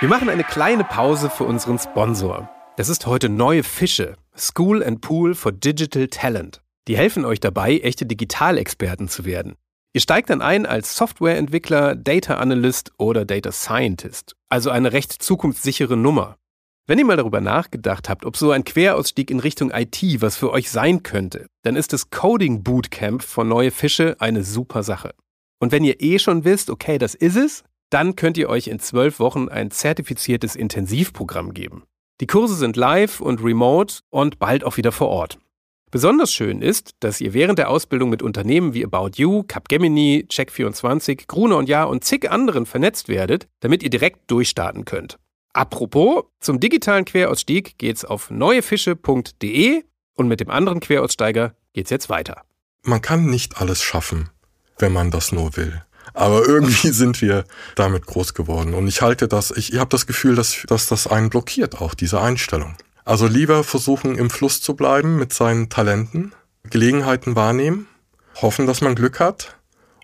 Wir machen eine kleine Pause für unseren Sponsor. Das ist heute Neue Fische, School and Pool for Digital Talent. Die helfen euch dabei, echte Digitalexperten zu werden. Ihr steigt dann ein als Softwareentwickler, Data Analyst oder Data Scientist. Also eine recht zukunftssichere Nummer. Wenn ihr mal darüber nachgedacht habt, ob so ein Querausstieg in Richtung IT was für euch sein könnte, dann ist das Coding Bootcamp von Neue Fische eine super Sache. Und wenn ihr eh schon wisst, okay, das ist es, dann könnt ihr euch in 12 Wochen ein zertifiziertes Intensivprogramm geben. Die Kurse sind live und remote und bald auch wieder vor Ort. Besonders schön ist, dass ihr während der Ausbildung mit Unternehmen wie About You, Capgemini, Check24, Gruner und Jahr und zig anderen vernetzt werdet, damit ihr direkt durchstarten könnt. Apropos, zum digitalen Querausstieg geht's auf neuefische.de und mit dem anderen Queraussteiger geht's jetzt weiter. Man kann nicht alles schaffen, wenn man das nur will. Aber irgendwie sind wir damit groß geworden. Und ich habe das Gefühl, dass das einen blockiert, auch diese Einstellung. Also lieber versuchen, im Fluss zu bleiben mit seinen Talenten, Gelegenheiten wahrnehmen, hoffen, dass man Glück hat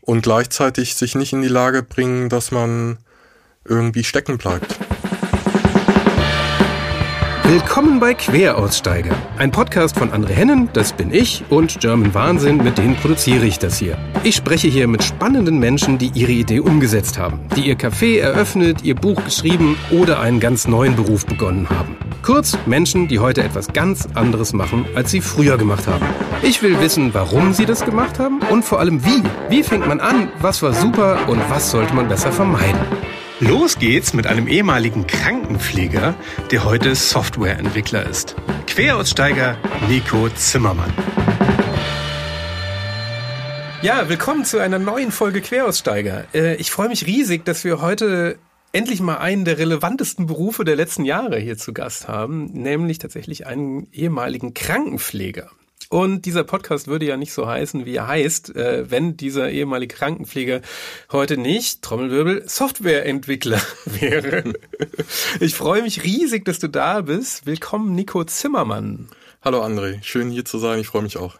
und gleichzeitig sich nicht in die Lage bringen, dass man irgendwie stecken bleibt. Willkommen bei Queraussteiger, ein Podcast von André Hennen, das bin ich, und German Wahnsinn, mit denen produziere ich das hier. Ich spreche hier mit spannenden Menschen, die ihre Idee umgesetzt haben, die ihr Café eröffnet, ihr Buch geschrieben oder einen ganz neuen Beruf begonnen haben. Kurz, Menschen, die heute etwas ganz anderes machen, als sie früher gemacht haben. Ich will wissen, warum sie das gemacht haben und vor allem wie. Wie fängt man an, was war super und was sollte man besser vermeiden? Los geht's mit einem ehemaligen Krankenpfleger, der heute Softwareentwickler ist. Queraussteiger Nico Zimmermann. Ja, willkommen zu einer neuen Folge Queraussteiger. Ich freue mich riesig, dass wir heute endlich mal einen der relevantesten Berufe der letzten Jahre hier zu Gast haben, nämlich tatsächlich einen ehemaligen Krankenpfleger. Und dieser Podcast würde ja nicht so heißen, wie er heißt, wenn dieser ehemalige Krankenpfleger heute nicht, Trommelwirbel, Softwareentwickler wäre. Ich freue mich riesig, dass du da bist. Willkommen, Nico Zimmermann. Hallo André, schön hier zu sein, ich freue mich auch.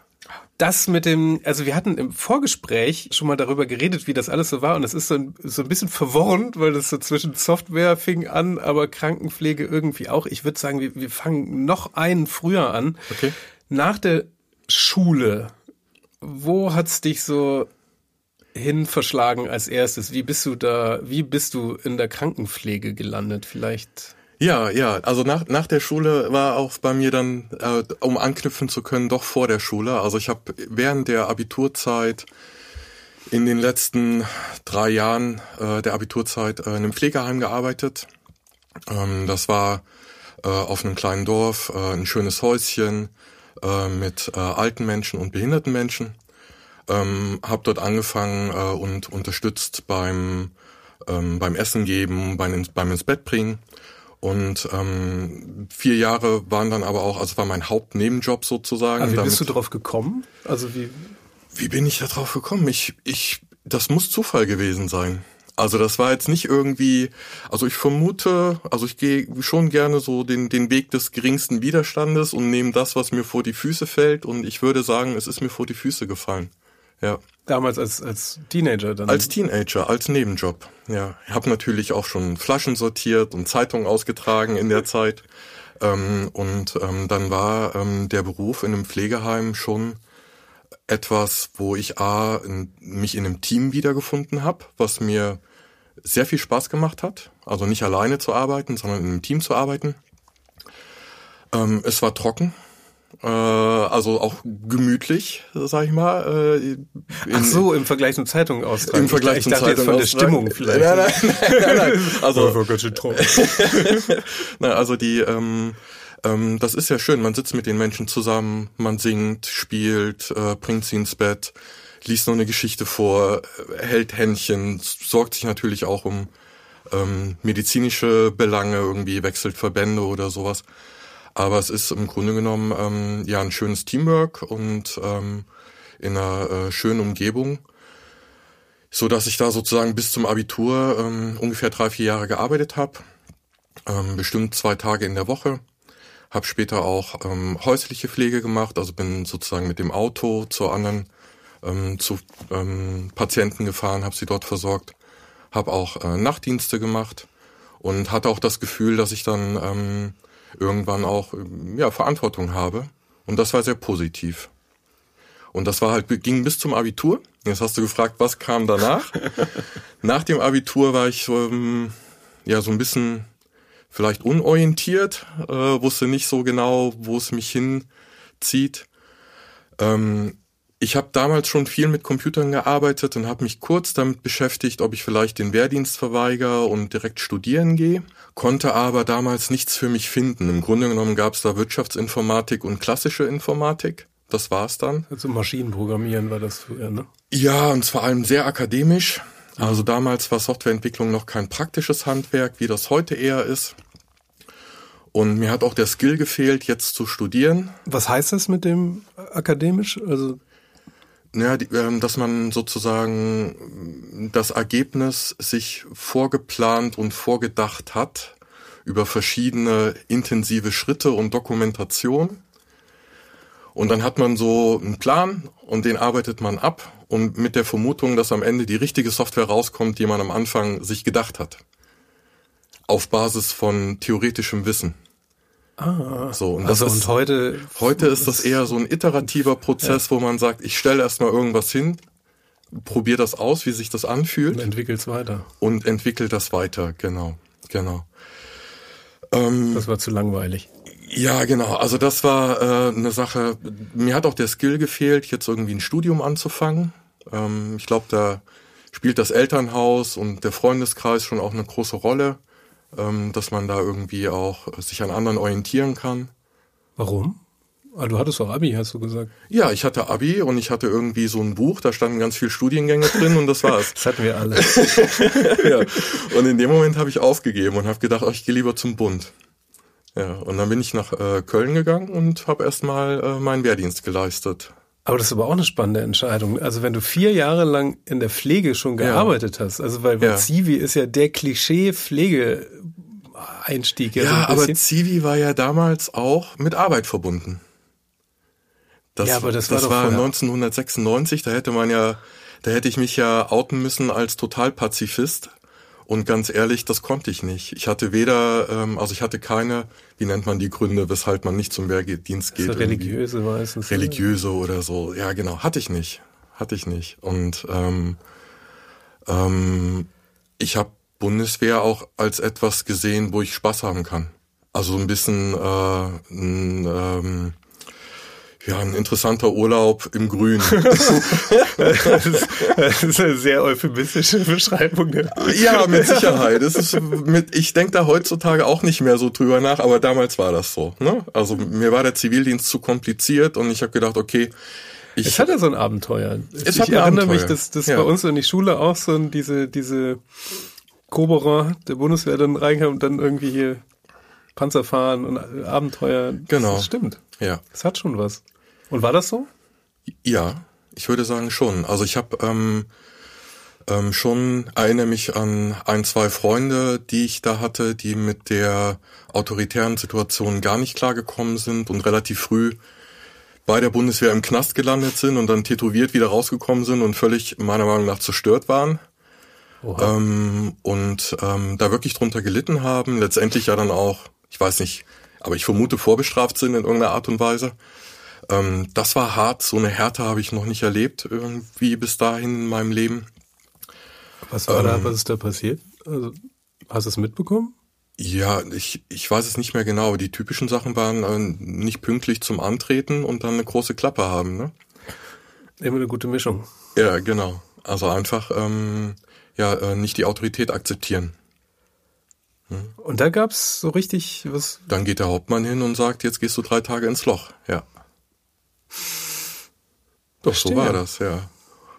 Das mit dem, also wir hatten im Vorgespräch schon mal darüber geredet, wie das alles so war, und es ist so ein bisschen verworren, weil das so zwischen Software fing an, aber Krankenpflege irgendwie auch. Ich würde sagen, wir fangen noch einen früher an. Okay. Nach der Schule, wo hat's dich so hin verschlagen als erstes? Wie bist du in der Krankenpflege gelandet vielleicht? Ja, also nach der Schule war auch bei mir dann, um anknüpfen zu können, doch vor der Schule. Also ich habe während der Abiturzeit in den letzten 3 Jahren der Abiturzeit in einem Pflegeheim gearbeitet. Das war auf einem kleinen Dorf, ein schönes Häuschen mit alten Menschen und behinderten Menschen. Habe dort angefangen und unterstützt beim Essen geben, beim ins Bett bringen. Und 4 Jahre waren dann aber auch, also war mein Hauptnebenjob sozusagen. Aber wie bist du drauf gekommen? Also wie bin ich da drauf gekommen? Das muss Zufall gewesen sein. Also das war jetzt nicht irgendwie, also ich vermute, also ich gehe schon gerne so den Weg des geringsten Widerstandes und nehme das, was mir vor die Füße fällt, und ich würde sagen, es ist mir vor die Füße gefallen. Ja. Damals als Teenager dann? Als Teenager, als Nebenjob, ja. Ich habe natürlich auch schon Flaschen sortiert und Zeitungen ausgetragen in der Zeit. Dann war der Beruf in einem Pflegeheim schon etwas, wo ich mich in einem Team wiedergefunden habe, was mir sehr viel Spaß gemacht hat. Also nicht alleine zu arbeiten, sondern in einem Team zu arbeiten. Es war trocken, also auch gemütlich, sag ich mal. Ach so, im Vergleich zum Zeitung austragen. Im Vergleich zum Zeitung austragen. Ich dachte jetzt von der Stimmung vielleicht. Nein. Also, oh, ganz schön trocken. Also das ist ja schön, man sitzt mit den Menschen zusammen, man singt, spielt, bringt sie ins Bett, liest noch eine Geschichte vor, hält Händchen, sorgt sich natürlich auch um medizinische Belange, irgendwie wechselt Verbände oder sowas. Aber es ist im Grunde genommen ja ein schönes Teamwork und in einer schönen Umgebung, so dass ich da sozusagen bis zum Abitur ungefähr 3-4 Jahre gearbeitet habe, bestimmt 2 Tage in der Woche. Habe später auch häusliche Pflege gemacht, also bin sozusagen mit dem Auto zu anderen Patienten gefahren, habe sie dort versorgt, habe auch Nachtdienste gemacht und hatte auch das Gefühl, dass ich dann irgendwann auch Verantwortung habe. Und das war sehr positiv. Und das war halt, ging bis zum Abitur. Jetzt hast du gefragt, was kam danach? Nach dem Abitur war ich so ein bisschen vielleicht unorientiert, wusste nicht so genau, wo es mich hinzieht. Ich habe damals schon viel mit Computern gearbeitet und habe mich kurz damit beschäftigt, ob ich vielleicht den Wehrdienst verweigere und direkt studieren gehe, konnte aber damals nichts für mich finden. Im Grunde genommen gab es da Wirtschaftsinformatik und klassische Informatik. Das war's dann. Also Maschinenprogrammieren war das früher, ne? Ja, und vor allem sehr akademisch. Also damals war Softwareentwicklung noch kein praktisches Handwerk, wie das heute eher ist. Und mir hat auch der Skill gefehlt, jetzt zu studieren. Was heißt das mit dem akademisch? Also ja, dass man sozusagen das Ergebnis sich vorgeplant und vorgedacht hat über verschiedene intensive Schritte und Dokumentation. Und dann hat man so einen Plan und den arbeitet man ab und mit der Vermutung, dass am Ende die richtige Software rauskommt, die man am Anfang sich gedacht hat. Auf Basis von theoretischem Wissen. Ah, so, und das also ist, und heute ist das eher so ein iterativer Prozess, wo man sagt, ich stelle erstmal irgendwas hin, probiere das aus, wie sich das anfühlt. Und entwickelt's weiter. Und entwickelt das weiter, genau. Das war zu langweilig. Ja, genau. Also das war eine Sache, mir hat auch der Skill gefehlt, jetzt irgendwie ein Studium anzufangen. Ich glaube, da spielt das Elternhaus und der Freundeskreis schon auch eine große Rolle, dass man da irgendwie auch sich an anderen orientieren kann. Warum? Du hattest doch Abi, hast du gesagt. Ja, ich hatte Abi und ich hatte irgendwie so ein Buch, da standen ganz viele Studiengänge drin und das war's. Das hatten wir alle. Ja. Und in dem Moment habe ich aufgegeben und habe gedacht, ich gehe lieber zum Bund. Ja, und dann bin ich nach Köln gegangen und habe erstmal meinen Wehrdienst geleistet. Aber das ist aber auch eine spannende Entscheidung. Also wenn du 4 Jahre lang in der Pflege schon gearbeitet hast, also weil Zivi ist ja der Klischee-Pflege-Einstieg. Ja, aber Zivi war ja damals auch mit Arbeit verbunden. Das war 1996, da hätte ich mich ja outen müssen als Totalpazifist. Und ganz ehrlich, das konnte ich nicht. Ich hatte keine, wie nennt man die Gründe, weshalb man nicht zum Wehrdienst geht. Also religiöse meistens. Religiöse oder so, ja genau, hatte ich nicht. Und ich habe Bundeswehr auch als etwas gesehen, wo ich Spaß haben kann. Also so ein bisschen ein interessanter Urlaub im Grün. Das ist eine sehr euphemistische Beschreibung. Ja, mit Sicherheit. Ich denke da heutzutage auch nicht mehr so drüber nach, aber damals war das so. Ne? Also mir war der Zivildienst zu kompliziert und ich habe gedacht, okay. Es hat ja so ein Abenteuer. Ich erinnere mich, dass bei uns in die Schule auch so diese Koberer der Bundeswehr dann reinkam und dann irgendwie hier Panzer fahren und Abenteuer. Genau. Das stimmt. Ja. Es hat schon was. Und war das so? Ja, ich würde sagen schon. Also ich habe erinnere mich an 1, 2 Freunde, die ich da hatte, die mit der autoritären Situation gar nicht klargekommen sind und relativ früh bei der Bundeswehr im Knast gelandet sind und dann tätowiert wieder rausgekommen sind und völlig meiner Meinung nach zerstört waren. Da wirklich drunter gelitten haben. Letztendlich ja dann auch, ich weiß nicht, aber ich vermute vorbestraft sind in irgendeiner Art und Weise. Das war hart, so eine Härte habe ich noch nicht erlebt, irgendwie bis dahin in meinem Leben. Was ist da passiert? Also, hast du es mitbekommen? Ja, ich weiß es nicht mehr genau, aber die typischen Sachen waren nicht pünktlich zum Antreten und dann eine große Klappe haben, ne? Immer eine gute Mischung. Ja, genau. Also einfach nicht die Autorität akzeptieren. Und da gab's so richtig was. Dann geht der Hauptmann hin und sagt, jetzt gehst du 3 Tage ins Loch. Ja. Doch, so war das, ja.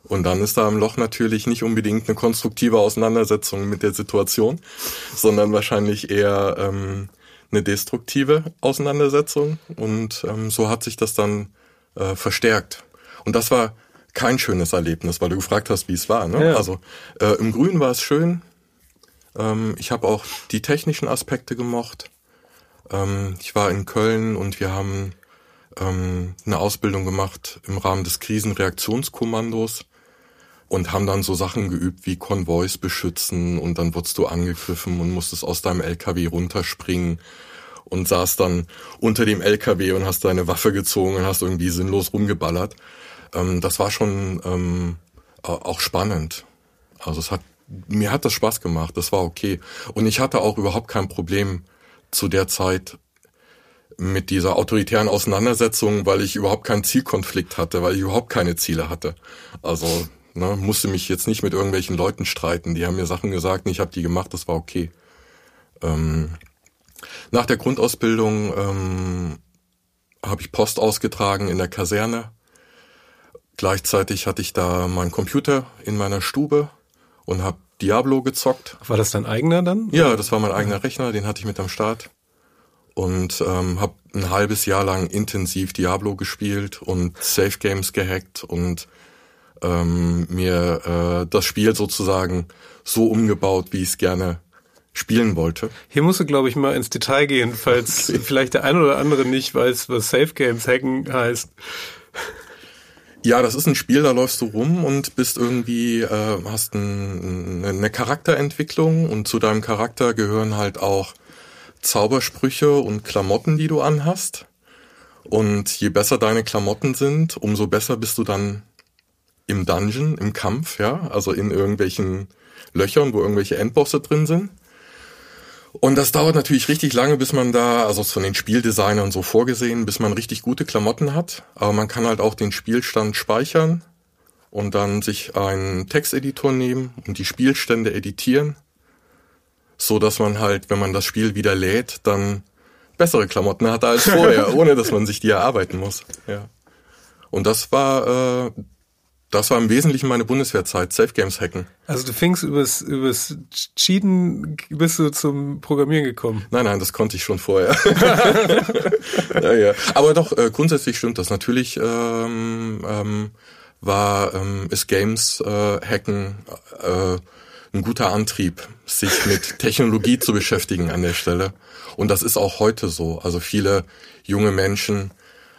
Und dann ist da im Loch natürlich nicht unbedingt eine konstruktive Auseinandersetzung mit der Situation, sondern wahrscheinlich eher eine destruktive Auseinandersetzung. Und so hat sich das dann verstärkt. Und das war kein schönes Erlebnis, weil du gefragt hast, wie es war. Ne? Ja. Also im Grün war es schön. Ich habe auch die technischen Aspekte gemocht. Ich war in Köln und wir haben eine Ausbildung gemacht im Rahmen des Krisenreaktionskommandos. und haben dann so Sachen geübt wie Konvois beschützen und dann wurdest du angegriffen und musstest aus deinem LKW runterspringen und saß dann unter dem LKW und hast deine Waffe gezogen und hast irgendwie sinnlos rumgeballert. Das war schon auch spannend. Also mir hat das Spaß gemacht, das war okay. Und ich hatte auch überhaupt kein Problem zu der Zeit mit dieser autoritären Auseinandersetzung, weil ich überhaupt keinen Zielkonflikt hatte, weil ich überhaupt keine Ziele hatte. Also musste mich jetzt nicht mit irgendwelchen Leuten streiten. Die haben mir Sachen gesagt und ich habe die gemacht, das war okay. Nach der Grundausbildung habe ich Post ausgetragen in der Kaserne. Gleichzeitig hatte ich da meinen Computer in meiner Stube und habe Diablo gezockt. War das dein eigener dann? Ja, das war mein eigener Rechner, den hatte ich mit am Start. Und habe ein halbes Jahr lang intensiv Diablo gespielt und Safe Games gehackt und mir das Spiel sozusagen so umgebaut, wie ich es gerne spielen wollte. Hier musst du, glaube ich, mal ins Detail gehen, falls vielleicht der ein oder andere nicht weiß, was Safe Games hacken heißt. Ja, das ist ein Spiel, da läufst du rum und bist irgendwie, hast eine Charakterentwicklung und zu deinem Charakter gehören halt auch Zaubersprüche und Klamotten, die du anhast. Und je besser deine Klamotten sind, umso besser bist du dann im Dungeon, im Kampf, ja, also in irgendwelchen Löchern, wo irgendwelche Endbosse drin sind. Und das dauert natürlich richtig lange, bis man da, also von den Spieldesignern so vorgesehen, bis man richtig gute Klamotten hat. Aber man kann halt auch den Spielstand speichern und dann sich einen Texteditor nehmen und die Spielstände editieren, so dass man halt, wenn man das Spiel wieder lädt, dann bessere Klamotten hat als vorher, ohne dass man sich die erarbeiten muss. Ja. Und das war im Wesentlichen meine Bundeswehrzeit, Safe Games hacken. Also du fingst übers Cheaten, bist du zum Programmieren gekommen? Nein, das konnte ich schon vorher. Ja. Aber doch, grundsätzlich stimmt das. Natürlich ist Games hacken ein guter Antrieb, sich mit Technologie zu beschäftigen an der Stelle. Und das ist auch heute so. Also viele junge Menschen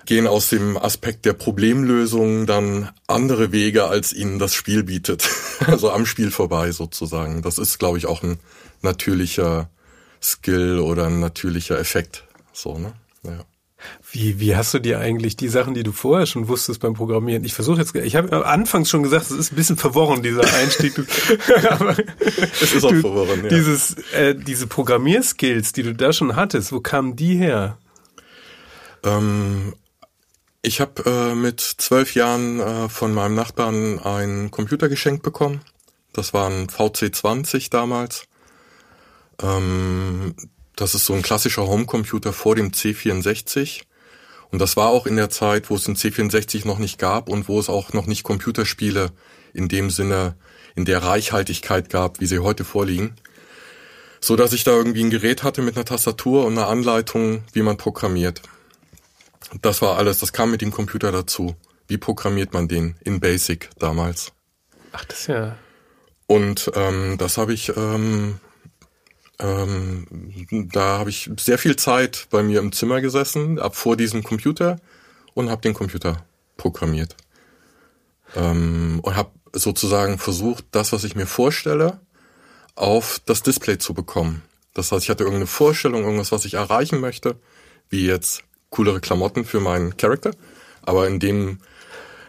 gehen aus dem Aspekt der Problemlösung dann andere Wege, als ihnen das Spiel bietet. Also am Spiel vorbei sozusagen. Das ist, glaube ich, auch ein natürlicher Skill oder ein natürlicher Effekt. So, ne? Ja. Wie hast du dir eigentlich die Sachen, die du vorher schon wusstest beim Programmieren? Ich habe anfangs schon gesagt, es ist ein bisschen verworren, dieser Einstieg. Aber es ist auch verworren, ja. Diese Programmierskills, die du da schon hattest, wo kamen die her? Ich habe mit 12 Jahren von meinem Nachbarn einen Computer geschenkt bekommen. Das war ein VC-20 damals. Das ist so ein klassischer Homecomputer vor dem C64. Und das war auch in der Zeit, wo es den C64 noch nicht gab und wo es auch noch nicht Computerspiele in dem Sinne, in der Reichhaltigkeit gab, wie sie heute vorliegen. So dass ich da irgendwie ein Gerät hatte mit einer Tastatur und einer Anleitung, wie man programmiert. Das war alles, das kam mit dem Computer dazu. Wie programmiert man den in BASIC damals? Ach, das ja. Und das habe ich... da habe ich sehr viel Zeit bei mir im Zimmer gesessen, ab vor diesem Computer und habe den Computer programmiert. Und habe sozusagen versucht, das, was ich mir vorstelle, auf das Display zu bekommen. Das heißt, ich hatte irgendeine Vorstellung, irgendwas, was ich erreichen möchte, wie jetzt coolere Klamotten für meinen Charakter. Aber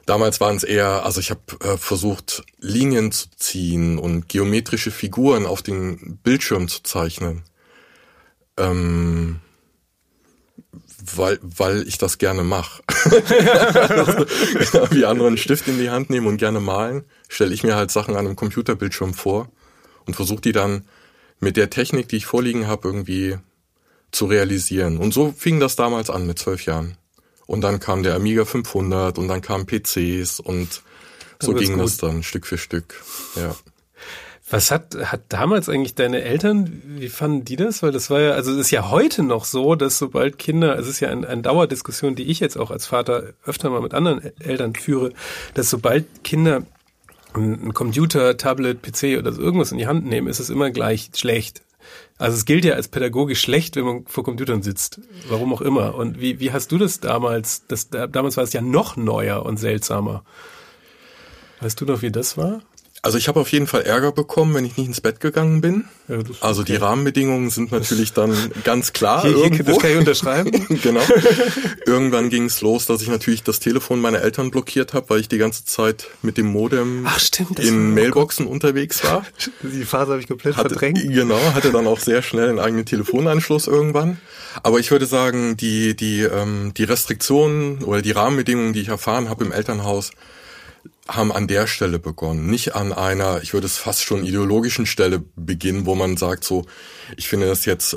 damals waren es eher, also ich habe versucht, Linien zu ziehen und geometrische Figuren auf den Bildschirm zu zeichnen, weil ich das gerne mache. Wie andere einen Stift in die Hand nehmen und gerne malen, stelle ich mir halt Sachen an einem Computerbildschirm vor und versuche die dann mit der Technik, die ich vorliegen habe, irgendwie zu realisieren. Und so fing das damals an mit 12 Jahren. Und dann kam der Amiga 500 und dann kamen PCs und so ging das dann Stück für Stück. Ja. Was hat damals eigentlich deine Eltern, wie fanden die das? Weil das war ja, also es ist ja heute noch so, dass sobald Kinder, es ist ja eine Dauerdiskussion, die ich jetzt auch als Vater öfter mal mit anderen Eltern führe, dass sobald Kinder einen Computer, Tablet, PC oder so irgendwas in die Hand nehmen, ist es immer gleich schlecht. Also es gilt ja als pädagogisch schlecht, wenn man vor Computern sitzt, warum auch immer. Und wie hast du das damals? Damals war es ja noch neuer und seltsamer. Weißt du noch, wie das war? Also ich habe auf jeden Fall Ärger bekommen, wenn ich nicht ins Bett gegangen bin. Ja, also okay. Die Rahmenbedingungen sind natürlich dann ganz klar. Hier, das kann ich unterschreiben. Genau. Irgendwann ging es los, dass ich natürlich das Telefon meiner Eltern blockiert habe, weil ich die ganze Zeit mit dem Modem in Mailboxen unterwegs war. Die Phase habe ich komplett verdrängt. Genau, hatte dann auch sehr schnell einen eigenen Telefonanschluss irgendwann. Aber ich würde sagen, die Restriktionen oder die Rahmenbedingungen, die ich erfahren habe im Elternhaus, haben an der Stelle begonnen, nicht an einer, ich würde es fast schon ideologischen Stelle beginnen, wo man sagt so, ich finde das jetzt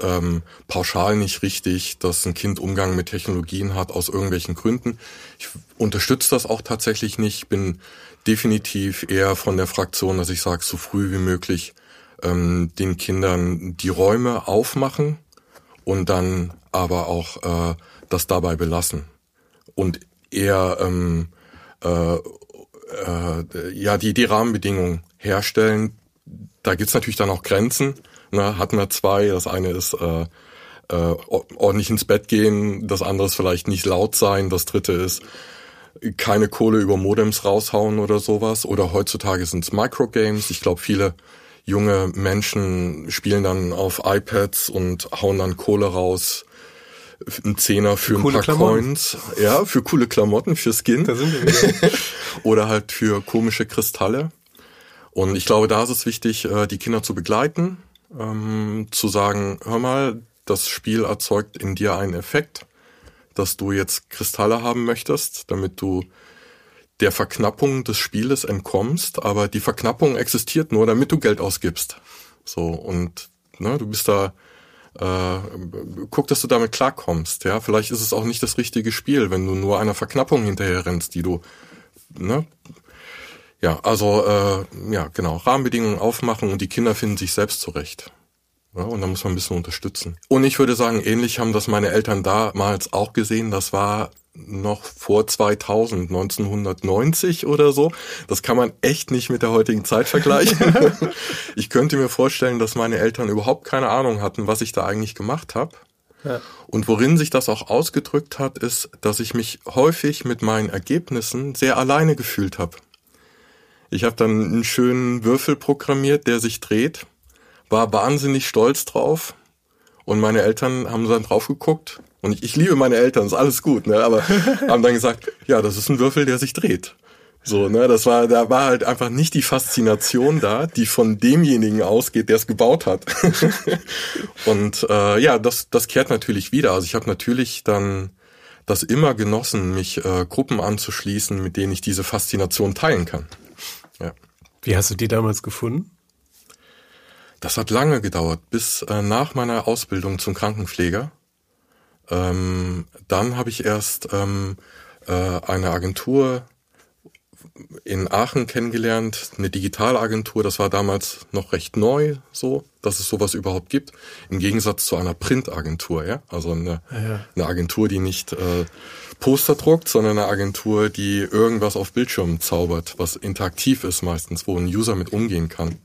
pauschal nicht richtig, dass ein Kind Umgang mit Technologien hat aus irgendwelchen Gründen. Ich unterstütze das auch tatsächlich nicht, bin definitiv eher von der Fraktion, dass ich sage, so früh wie möglich den Kindern die Räume aufmachen und dann aber auch das dabei belassen und eher die Rahmenbedingungen herstellen. Da gibt's natürlich dann auch Grenzen. Ne? Hatten wir zwei. Das eine ist ordentlich ins Bett gehen. Das andere ist vielleicht nicht laut sein. Das dritte ist keine Kohle über Modems raushauen oder sowas. Oder heutzutage sind's Microgames. Ich glaube, viele junge Menschen spielen dann auf iPads und hauen dann Kohle raus. Ein Zehner für ein paar Coins. Ja, für coole Klamotten, für Skin. Da sind wir wieder. Oder halt für komische Kristalle. Und ich glaube, da ist es wichtig, die Kinder zu begleiten, zu sagen, hör mal, das Spiel erzeugt in dir einen Effekt, dass du jetzt Kristalle haben möchtest, damit du der Verknappung des Spieles entkommst. Aber die Verknappung existiert nur, damit du Geld ausgibst. So, und ne, du bist da... guck, dass du damit klarkommst. Ja? Vielleicht ist es auch nicht das richtige Spiel, wenn du nur einer Verknappung hinterher rennst, die du... Ne? Ja, also genau, Rahmenbedingungen aufmachen und die Kinder finden sich selbst zurecht. Ja, und da muss man ein bisschen unterstützen. Und ich würde sagen, ähnlich haben das meine Eltern damals auch gesehen. Das war noch vor 2000, 1990 oder so. Das kann man echt nicht mit der heutigen Zeit vergleichen. Ich könnte mir vorstellen, dass meine Eltern überhaupt keine Ahnung hatten, was ich da eigentlich gemacht habe. Ja. Und worin sich das auch ausgedrückt hat, ist, dass ich mich häufig mit meinen Ergebnissen sehr alleine gefühlt habe. Ich habe dann einen schönen Würfel programmiert, der sich dreht, war wahnsinnig stolz drauf und meine Eltern haben dann drauf geguckt. Und ich liebe meine Eltern, ist alles gut, ne? Aber haben dann gesagt, ja, das ist ein Würfel, der sich dreht. So, ne? Da war halt einfach nicht die Faszination da, die von demjenigen ausgeht, der es gebaut hat. Und das kehrt natürlich wieder. Also ich habe natürlich dann das immer genossen, mich Gruppen anzuschließen, mit denen ich diese Faszination teilen kann. Ja. Wie hast du die damals gefunden? Das hat lange gedauert, bis nach meiner Ausbildung zum Krankenpfleger. Dann habe ich erst eine Agentur in Aachen kennengelernt, eine Digitalagentur. Das war damals noch recht neu, so, dass es sowas überhaupt gibt. Im Gegensatz zu einer Printagentur, ja, also eine Agentur, die nicht Poster druckt, sondern eine Agentur, die irgendwas auf Bildschirmen zaubert, was interaktiv ist meistens, wo ein User mit umgehen kann.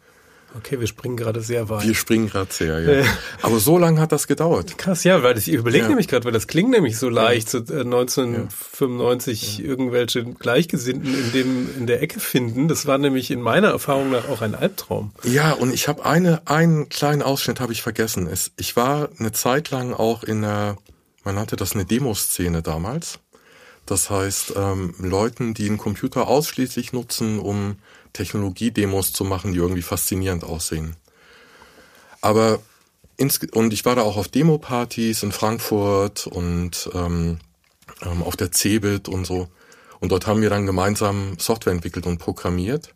Okay, wir springen gerade sehr weit. Wir springen gerade sehr, ja. Aber so lange hat das gedauert. Krass, ja, weil ich überlege nämlich gerade, weil das klingt nämlich so leicht, so 1995 irgendwelche Gleichgesinnten in der Ecke finden. Das war nämlich in meiner Erfahrung nach auch ein Albtraum. Ja, und ich habe einen kleinen Ausschnitt habe ich vergessen. Ich war eine Zeit lang auch in einer, man nannte das eine Demoszene damals. Das heißt, Leuten, die einen Computer ausschließlich nutzen, um Technologiedemos zu machen, die irgendwie faszinierend aussehen. Und ich war da auch auf Demopartys in Frankfurt und auf der CeBIT und so. Und dort haben wir dann gemeinsam Software entwickelt und programmiert.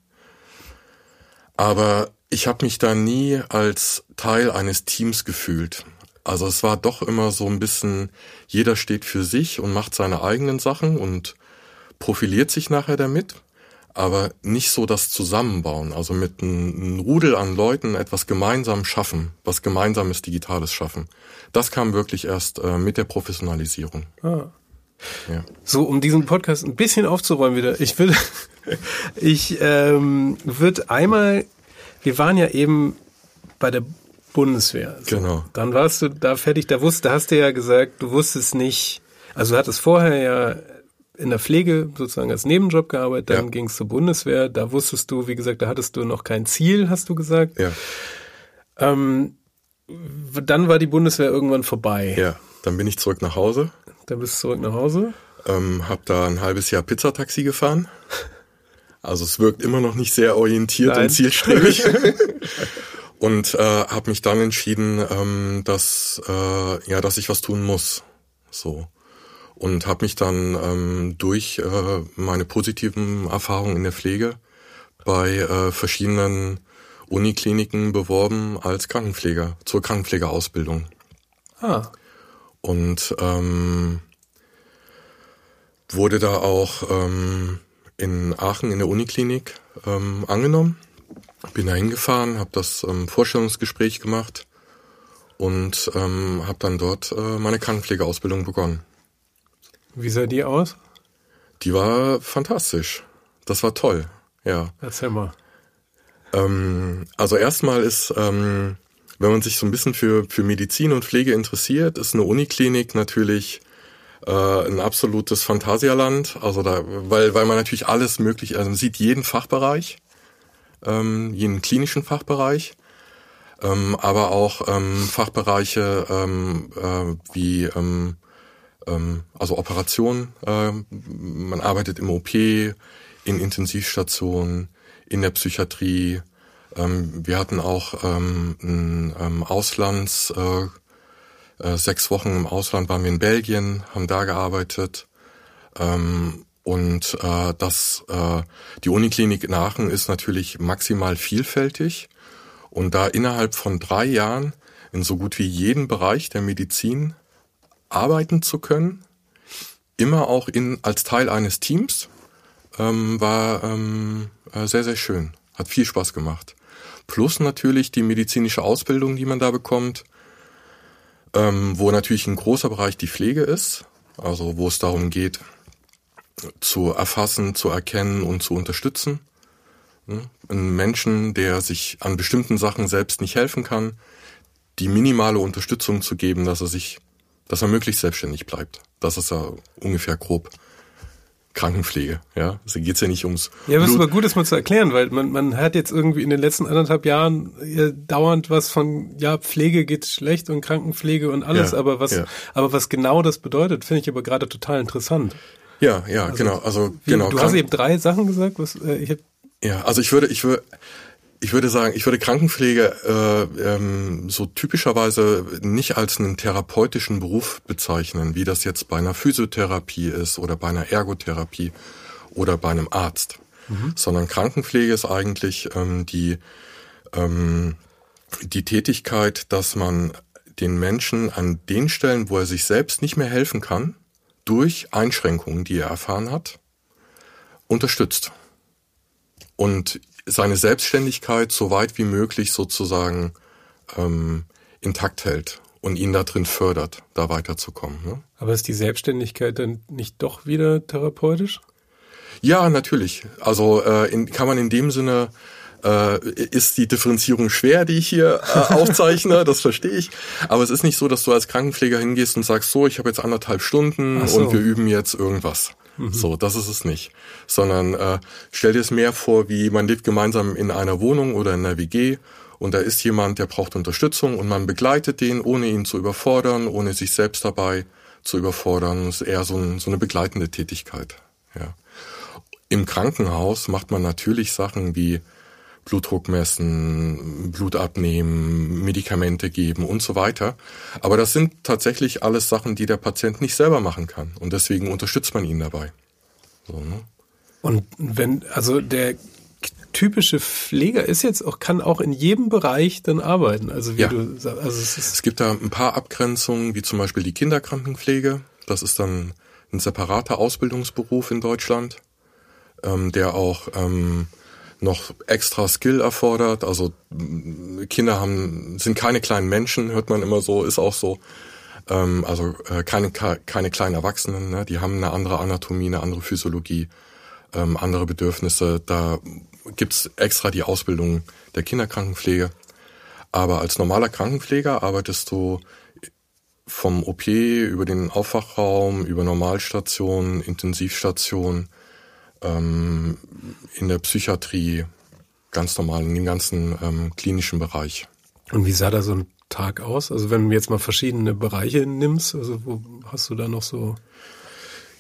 Aber ich habe mich da nie als Teil eines Teams gefühlt. Also es war doch immer so ein bisschen, jeder steht für sich und macht seine eigenen Sachen und profiliert sich nachher damit. Aber nicht so das Zusammenbauen, also mit einem Rudel an Leuten etwas gemeinsam schaffen, was gemeinsames Digitales schaffen. Das kam wirklich erst mit der Professionalisierung. Ah. Ja. So, um diesen Podcast ein bisschen aufzuräumen wieder. Ich würde einmal, wir waren ja eben bei der Bundeswehr. Also genau. Dann warst du da fertig, da hast du ja gesagt, du wusstest nicht, also du hattest vorher ja in der Pflege sozusagen als Nebenjob gearbeitet, dann ging es zur Bundeswehr, da wusstest du, wie gesagt, da hattest du noch kein Ziel, hast du gesagt. Ja. Dann war die Bundeswehr irgendwann vorbei. Ja, dann bin ich zurück nach Hause. Dann bist du zurück nach Hause. Hab da ein halbes Jahr Pizzataxi gefahren. Also es wirkt immer noch nicht sehr orientiert und zielstrebig. Und habe mich dann entschieden, dass ich was tun muss. So. Und habe mich dann durch meine positiven Erfahrungen in der Pflege bei verschiedenen Unikliniken beworben als Krankenpfleger, zur Krankenpflegerausbildung. Ah. Und wurde da auch in Aachen in der Uniklinik angenommen. Bin da hingefahren, habe das Vorstellungsgespräch gemacht und habe dann dort meine Krankenpflegeausbildung begonnen. Wie sah die aus? Die war fantastisch. Das war toll, ja. Erzähl mal. Also erstmal ist, wenn man sich so ein bisschen für Medizin und Pflege interessiert, ist eine Uniklinik natürlich ein absolutes Phantasialand. Also da, weil man natürlich alles möglich, also man sieht jeden Fachbereich, jeden klinischen Fachbereich, aber auch Fachbereiche wie also Operationen. Man arbeitet im OP, in Intensivstationen, in der Psychiatrie. Wir hatten auch ein Auslands, 6 Wochen im Ausland waren wir in Belgien, haben da gearbeitet. Die Uniklinik in Aachen ist natürlich maximal vielfältig. Und da innerhalb von 3 Jahren in so gut wie jedem Bereich der Medizin arbeiten zu können, immer auch als Teil eines Teams, war sehr, sehr schön. Hat viel Spaß gemacht. Plus natürlich die medizinische Ausbildung, die man da bekommt, wo natürlich ein großer Bereich die Pflege ist, also wo es darum geht, zu erfassen, zu erkennen und zu unterstützen. Einen Menschen, der sich an bestimmten Sachen selbst nicht helfen kann, die minimale Unterstützung zu geben, dass er möglichst selbstständig bleibt. Das ist ja ungefähr grob Krankenpflege, ja. Also geht's ja nicht ums. Ja, aber es ist aber gut, das mal zu erklären, weil man hat jetzt irgendwie in den letzten 1,5 Jahren dauernd was von, ja, Pflege geht schlecht und Krankenpflege und alles, ja, aber was genau das bedeutet, finde ich aber gerade total interessant. Ja, ja, also, genau, also, genau. Du hast eben 3 Sachen gesagt, ich würde Krankenpflege so typischerweise nicht als einen therapeutischen Beruf bezeichnen, wie das jetzt bei einer Physiotherapie ist oder bei einer Ergotherapie oder bei einem Arzt. Mhm. Sondern Krankenpflege ist eigentlich die Tätigkeit, dass man den Menschen an den Stellen, wo er sich selbst nicht mehr helfen kann, durch Einschränkungen, die er erfahren hat, unterstützt. Und seine Selbstständigkeit so weit wie möglich sozusagen intakt hält und ihn da drin fördert, da weiterzukommen. Ne? Aber ist die Selbstständigkeit dann nicht doch wieder therapeutisch? Ja, natürlich. Also kann man in dem Sinne, ist die Differenzierung schwer, die ich hier aufzeichne, das verstehe ich. Aber es ist nicht so, dass du als Krankenpfleger hingehst und sagst, so, ich habe jetzt 1,5 Stunden und wir üben jetzt irgendwas. So, das ist es nicht. Sondern stell dir es mehr vor, wie man lebt gemeinsam in einer Wohnung oder in einer WG und da ist jemand, der braucht Unterstützung und man begleitet den, ohne ihn zu überfordern, ohne sich selbst dabei zu überfordern. Das ist eher so eine begleitende Tätigkeit. Ja. Im Krankenhaus macht man natürlich Sachen wie Blutdruck messen, Blut abnehmen, Medikamente geben und so weiter. Aber das sind tatsächlich alles Sachen, die der Patient nicht selber machen kann. Und deswegen unterstützt man ihn dabei. So, ne? Und wenn, also der typische Pfleger ist jetzt auch, kann auch in jedem Bereich dann arbeiten. Also wie du sagst, also es gibt da ein paar Abgrenzungen, wie zum Beispiel die Kinderkrankenpflege. Das ist dann ein separater Ausbildungsberuf in Deutschland, der auch noch extra Skill erfordert, also Kinder sind keine kleinen Menschen, hört man immer so, ist auch so, keine kleinen Erwachsenen, ne? Die haben eine andere Anatomie, eine andere Physiologie, andere Bedürfnisse, da gibt's extra die Ausbildung der Kinderkrankenpflege, aber als normaler Krankenpfleger arbeitest du vom OP über den Aufwachraum, über Normalstationen, Intensivstationen, in der Psychiatrie, ganz normal, in dem ganzen klinischen Bereich. Und wie sah da so ein Tag aus? Also wenn du jetzt mal verschiedene Bereiche nimmst, also wo hast du da noch so?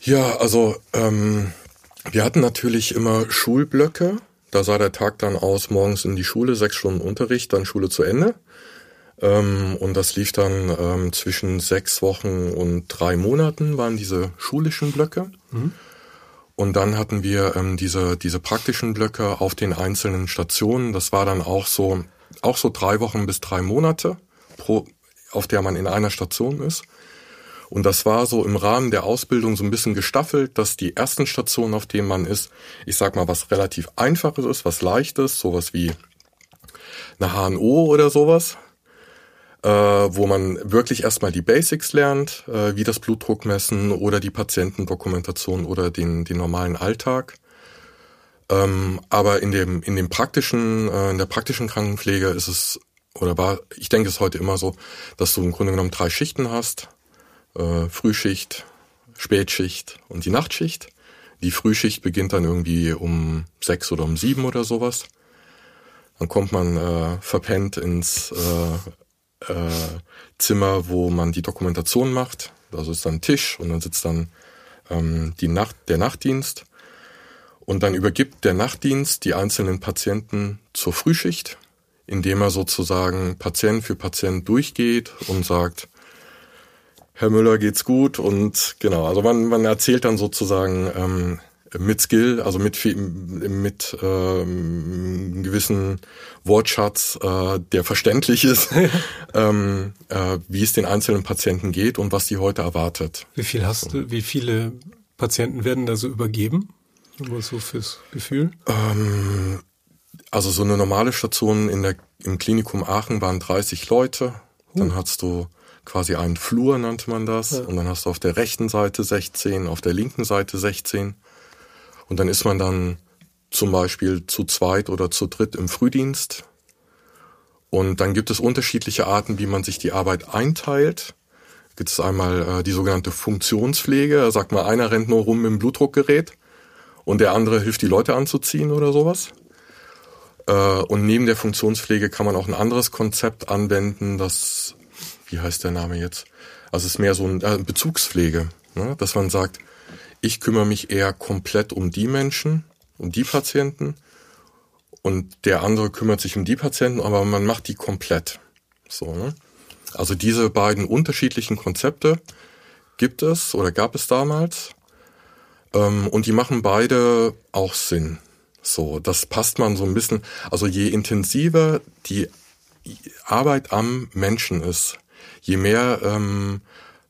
Ja, also wir hatten natürlich immer Schulblöcke. Da sah der Tag dann aus, morgens in die Schule, 6 Stunden Unterricht, dann Schule zu Ende. Und das lief dann zwischen 6 Wochen und 3 Monaten waren diese schulischen Blöcke. Mhm. Und dann hatten wir diese praktischen Blöcke auf den einzelnen Stationen. Das war dann auch so 3 Wochen bis 3 Monate, auf der man in einer Station ist. Und das war so im Rahmen der Ausbildung so ein bisschen gestaffelt, dass die ersten Stationen, auf denen man ist, ich sag mal, was relativ Einfaches ist, was Leichtes, sowas wie eine HNO oder sowas, wo man wirklich erstmal die Basics lernt, wie das Blutdruck messen oder die Patientendokumentation oder den normalen Alltag. Aber in der praktischen Krankenpflege ist es, ich denke, es ist heute immer so, dass du im Grunde genommen 3 Schichten hast. Frühschicht, Spätschicht und die Nachtschicht. Die Frühschicht beginnt dann irgendwie um 6 oder um 7 oder sowas. Dann kommt man verpennt ins Zimmer, wo man die Dokumentation macht. Also ist dann ein Tisch und dann sitzt dann der Nachtdienst. Und dann übergibt der Nachtdienst die einzelnen Patienten zur Frühschicht, indem er sozusagen Patient für Patient durchgeht und sagt, Herr Müller, geht's gut? Und genau, also man erzählt dann sozusagen mit Skill, also mit gewissen Wortschatz, der verständlich ist, wie es den einzelnen Patienten geht und was die heute erwartet. Wie viele Patienten werden da so übergeben? Was so fürs Gefühl? Also so eine normale Station im Klinikum Aachen waren 30 Leute. Dann hast du quasi einen Flur, nannte man das. Ja. Und dann hast du auf der rechten Seite 16, auf der linken Seite 16. Und dann ist man dann zum Beispiel zu zweit oder zu dritt im Frühdienst. Und dann gibt es unterschiedliche Arten, wie man sich die Arbeit einteilt. Da gibt es einmal die sogenannte Funktionspflege. Da sagt man, einer rennt nur rum im Blutdruckgerät und der andere hilft, die Leute anzuziehen oder sowas. Und neben der Funktionspflege kann man auch ein anderes Konzept anwenden, das... Wie heißt der Name jetzt? Also es ist mehr so eine Bezugspflege, ne? Dass man sagt, ich kümmere mich eher komplett um die Menschen, um die Patienten und der andere kümmert sich um die Patienten, aber man macht die komplett. So, ne? Also diese beiden unterschiedlichen Konzepte gibt es oder gab es damals und die machen beide auch Sinn. So, das passt man so ein bisschen, also je intensiver die Arbeit am Menschen ist, je mehr,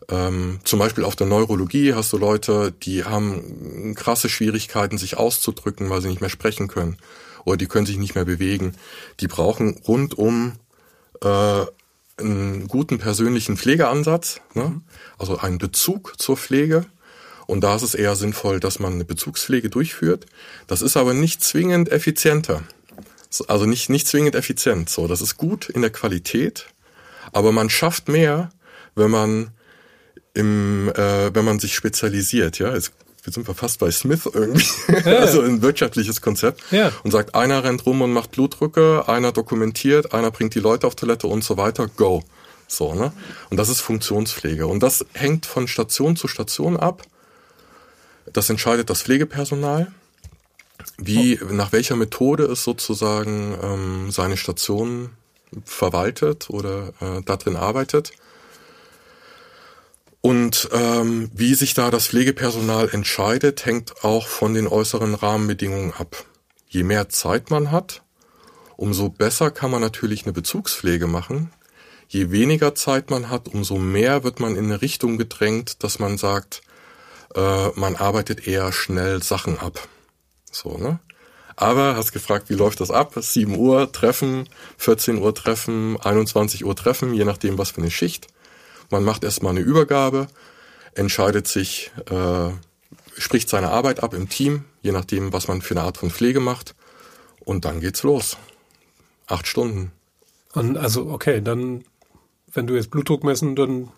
zum Beispiel auf der Neurologie hast du Leute, die haben krasse Schwierigkeiten, sich auszudrücken, weil sie nicht mehr sprechen können oder die können sich nicht mehr bewegen. Die brauchen rundum einen guten persönlichen Pflegeansatz, ne? Also einen Bezug zur Pflege. Und da ist es eher sinnvoll, dass man eine Bezugspflege durchführt. Das ist aber nicht zwingend effizienter. Also nicht zwingend effizient. So, das ist gut in der Qualität. Aber man schafft mehr, wenn man wenn man sich spezialisiert, ja. Jetzt sind wir fast bei Smith irgendwie. Ja. Also ein wirtschaftliches Konzept. Ja. Und sagt, einer rennt rum und macht Blutdrücke, einer dokumentiert, einer bringt die Leute auf Toilette und so weiter. Go. So, ne? Und das ist Funktionspflege. Und das hängt von Station zu Station ab. Das entscheidet das Pflegepersonal. Nach welcher Methode es sozusagen, seine Station verwaltet oder da drin arbeitet und wie sich da das Pflegepersonal entscheidet, hängt auch von den äußeren Rahmenbedingungen ab. Je mehr Zeit man hat, umso besser kann man natürlich eine Bezugspflege machen. Je weniger Zeit man hat, umso mehr wird man in eine Richtung gedrängt, dass man sagt, man arbeitet eher schnell Sachen ab. So, ne? Aber hast gefragt, wie läuft das ab? 7 Uhr Treffen, 14 Uhr Treffen, 21 Uhr Treffen, je nachdem, was für eine Schicht. Man macht erstmal eine Übergabe, entscheidet sich, spricht seine Arbeit ab im Team, je nachdem, was man für eine Art von Pflege macht. Und dann geht's los. 8 Stunden. Und also, okay, dann, wenn du jetzt Blutdruck messen, dann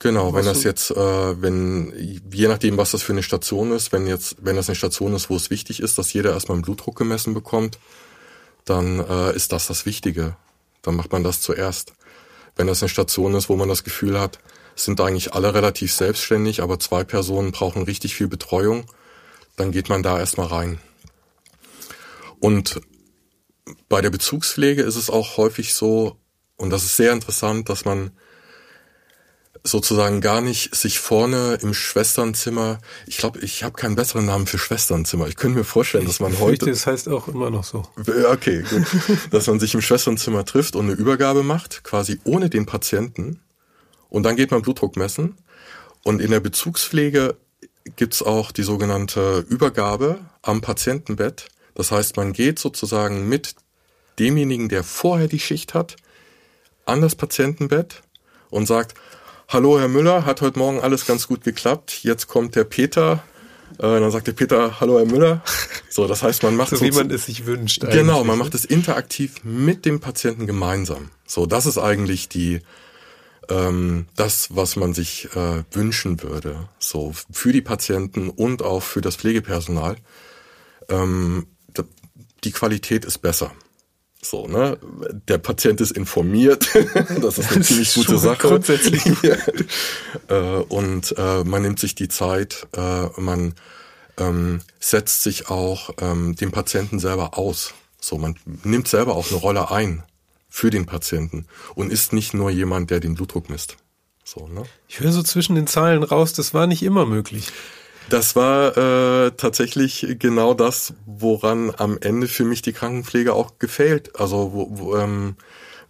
Genau, wenn das jetzt, je nachdem, was das für eine Station ist, wenn das eine Station ist, wo es wichtig ist, dass jeder erstmal einen Blutdruck gemessen bekommt, dann ist das das Wichtige. Dann macht man das zuerst. Wenn das eine Station ist, wo man das Gefühl hat, sind eigentlich alle relativ selbstständig, aber zwei Personen brauchen richtig viel Betreuung, dann geht man da erstmal rein. Und bei der Bezugspflege ist es auch häufig so, und das ist sehr interessant, dass man sozusagen gar nicht sich vorne im Schwesternzimmer, ich glaube, ich habe keinen besseren Namen für Schwesternzimmer. Ich könnte mir vorstellen, dass man heute... Das heißt auch immer noch so. Okay, gut. Dass man sich im Schwesternzimmer trifft und eine Übergabe macht, quasi ohne den Patienten. Und dann geht man Blutdruck messen. Und in der Bezugspflege gibt's auch die sogenannte Übergabe am Patientenbett. Das heißt, man geht sozusagen mit demjenigen, der vorher die Schicht hat, an das Patientenbett und sagt... Hallo Herr Müller, hat heute Morgen alles ganz gut geklappt. Jetzt kommt der Peter. Dann sagt der Peter, hallo Herr Müller. So, das heißt, man macht so, wie man es sich wünscht. Genau, man macht es interaktiv mit dem Patienten gemeinsam. So, das ist eigentlich das, was man sich wünschen würde. So für die Patienten und auch für das Pflegepersonal. Die Qualität ist besser. So, ne? Der Patient ist informiert. Das ist eine ziemlich gute Sache. Grundsätzlich. Ja. Und man nimmt sich die Zeit, man setzt sich auch dem Patienten selber aus. So, man nimmt selber auch eine Rolle ein für den Patienten und ist nicht nur jemand, der den Blutdruck misst. So, ne? Ich höre so zwischen den Zeilen raus, das war nicht immer möglich. Das war tatsächlich genau das, woran am Ende für mich die Krankenpflege auch gefehlt. Also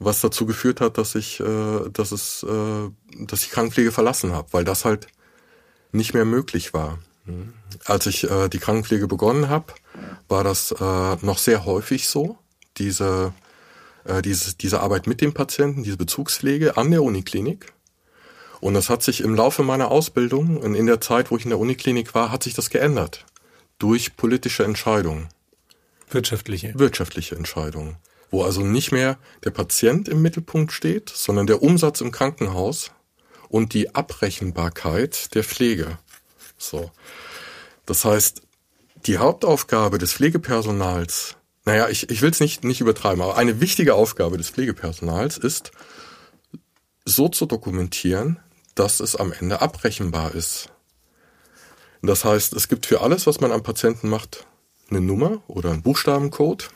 was dazu geführt hat, dass ich die Krankenpflege verlassen habe, weil das halt nicht mehr möglich war. Als ich die Krankenpflege begonnen habe, war das noch sehr häufig so, diese Arbeit mit dem Patienten, diese Bezugspflege an der Uniklinik. Und das hat sich im Laufe meiner Ausbildung und in der Zeit, wo ich in der Uniklinik war, hat sich das geändert. Durch politische Entscheidungen. Wirtschaftliche Entscheidungen. Wo also nicht mehr der Patient im Mittelpunkt steht, sondern der Umsatz im Krankenhaus und die Abrechenbarkeit der Pflege. So. Das heißt, die Hauptaufgabe des Pflegepersonals, ich will es nicht übertreiben, aber eine wichtige Aufgabe des Pflegepersonals ist, so zu dokumentieren, dass es am Ende abrechenbar ist. Das heißt, es gibt für alles, was man am Patienten macht, eine Nummer oder einen Buchstabencode.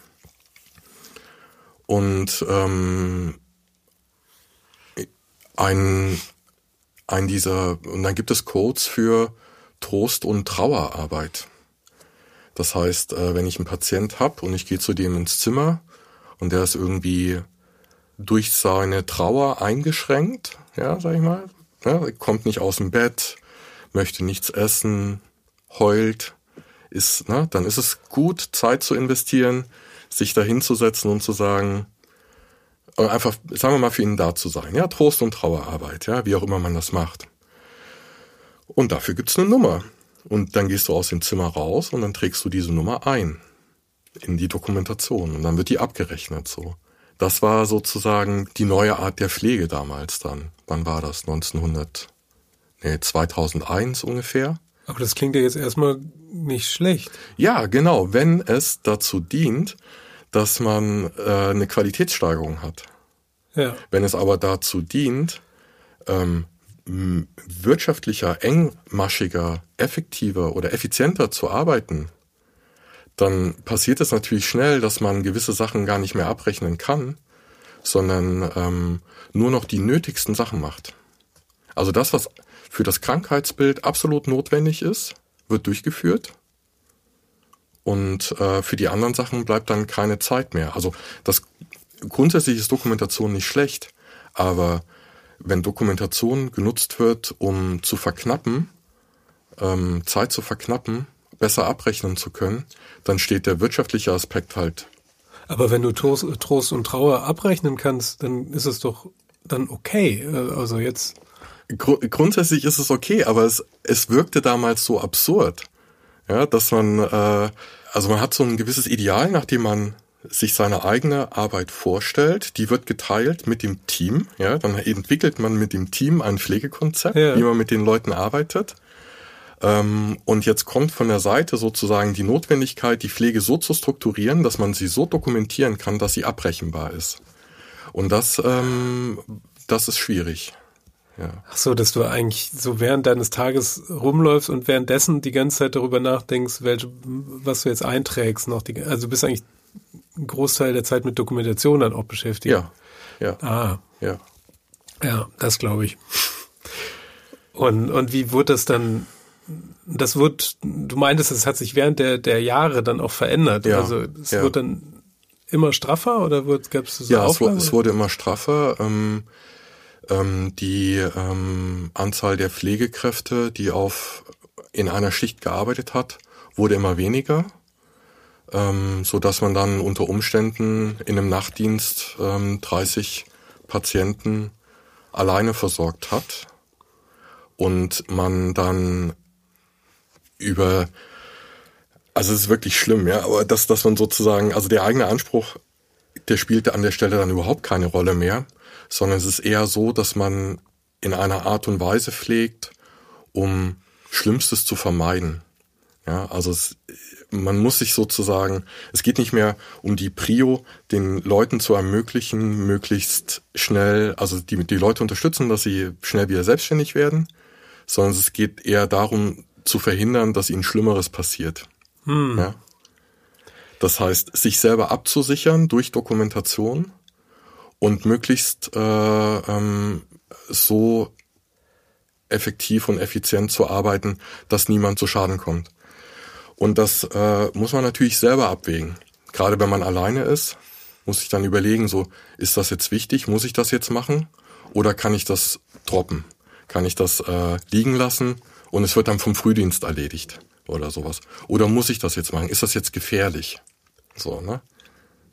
Und dann gibt es Codes für Trost- und Trauerarbeit. Das heißt, wenn ich einen Patient habe und ich gehe zu dem ins Zimmer und der ist irgendwie durch seine Trauer eingeschränkt, ja, sag ich mal, ja, kommt nicht aus dem Bett, möchte nichts essen, heult, dann ist es gut, Zeit zu investieren, sich da hinzusetzen und zu sagen, einfach, sagen wir mal, für ihn da zu sein, ja, Trost- und Trauerarbeit, ja, wie auch immer man das macht. Und dafür gibt's eine Nummer. Und dann gehst du aus dem Zimmer raus und dann trägst du diese Nummer ein in die Dokumentation und dann wird die abgerechnet, so. Das war sozusagen die neue Art der Pflege damals dann. Wann war das? 2001 ungefähr. Aber das klingt ja jetzt erstmal nicht schlecht. Ja, genau. Wenn es dazu dient, dass man eine Qualitätssteigerung hat. Ja. Wenn es aber dazu dient, wirtschaftlicher, engmaschiger, effektiver oder effizienter zu arbeiten, dann passiert es natürlich schnell, dass man gewisse Sachen gar nicht mehr abrechnen kann, sondern nur noch die nötigsten Sachen macht. Also das, was für das Krankheitsbild absolut notwendig ist, wird durchgeführt und für die anderen Sachen bleibt dann keine Zeit mehr. Also grundsätzlich ist Dokumentation nicht schlecht, aber wenn Dokumentation genutzt wird, um zu verknappen, Zeit zu verknappen, besser abrechnen zu können, dann steht der wirtschaftliche Aspekt halt. Aber wenn du Trost und Trauer abrechnen kannst, dann ist es doch dann okay. Also jetzt grundsätzlich ist es okay, aber es wirkte damals so absurd, ja, dass man man hat so ein gewisses Ideal, nach dem man sich seine eigene Arbeit vorstellt, die wird geteilt mit dem Team. Ja, dann entwickelt man mit dem Team ein Pflegekonzept, ja, wie man mit den Leuten arbeitet. Und jetzt kommt von der Seite sozusagen die Notwendigkeit, die Pflege so zu strukturieren, dass man sie so dokumentieren kann, dass sie abrechenbar ist. Und das ist schwierig. Ja. Ach so, dass du eigentlich so während deines Tages rumläufst und währenddessen die ganze Zeit darüber nachdenkst, was du jetzt einträgst. Also du bist eigentlich einen Großteil der Zeit mit Dokumentation dann auch beschäftigt. Ja. Ah. Ja, das glaube ich. Und wie wurde das dann... du meintest, es hat sich während der Jahre dann auch verändert. Ja, also es wird dann immer straffer oder gab es so Auflagen? Ja, es wurde immer straffer. Die Anzahl der Pflegekräfte, die in einer Schicht gearbeitet hat, wurde immer weniger, sodass man dann unter Umständen in einem Nachtdienst 30 Patienten alleine versorgt hat und man dann also es ist wirklich schlimm, ja, aber dass man sozusagen, also der eigene Anspruch, der spielte an der Stelle dann überhaupt keine Rolle mehr, sondern es ist eher so, dass man in einer Art und Weise pflegt, um Schlimmstes zu vermeiden. Ja, also man muss sich sozusagen, es geht nicht mehr um die Prio, den Leuten zu ermöglichen, möglichst schnell, also die Leute unterstützen, dass sie schnell wieder selbstständig werden, sondern es geht eher darum, zu verhindern, dass ihnen Schlimmeres passiert. Ja? Das heißt, sich selber abzusichern durch Dokumentation und möglichst so effektiv und effizient zu arbeiten, dass niemand zu Schaden kommt. Und das muss man natürlich selber abwägen. Gerade wenn man alleine ist, muss ich dann überlegen, so, ist das jetzt wichtig? Muss ich das jetzt machen? Oder kann ich das droppen? Kann ich das liegen lassen? Und es wird dann vom Frühdienst erledigt oder sowas. Oder muss ich das jetzt machen? Ist das jetzt gefährlich? So, ne?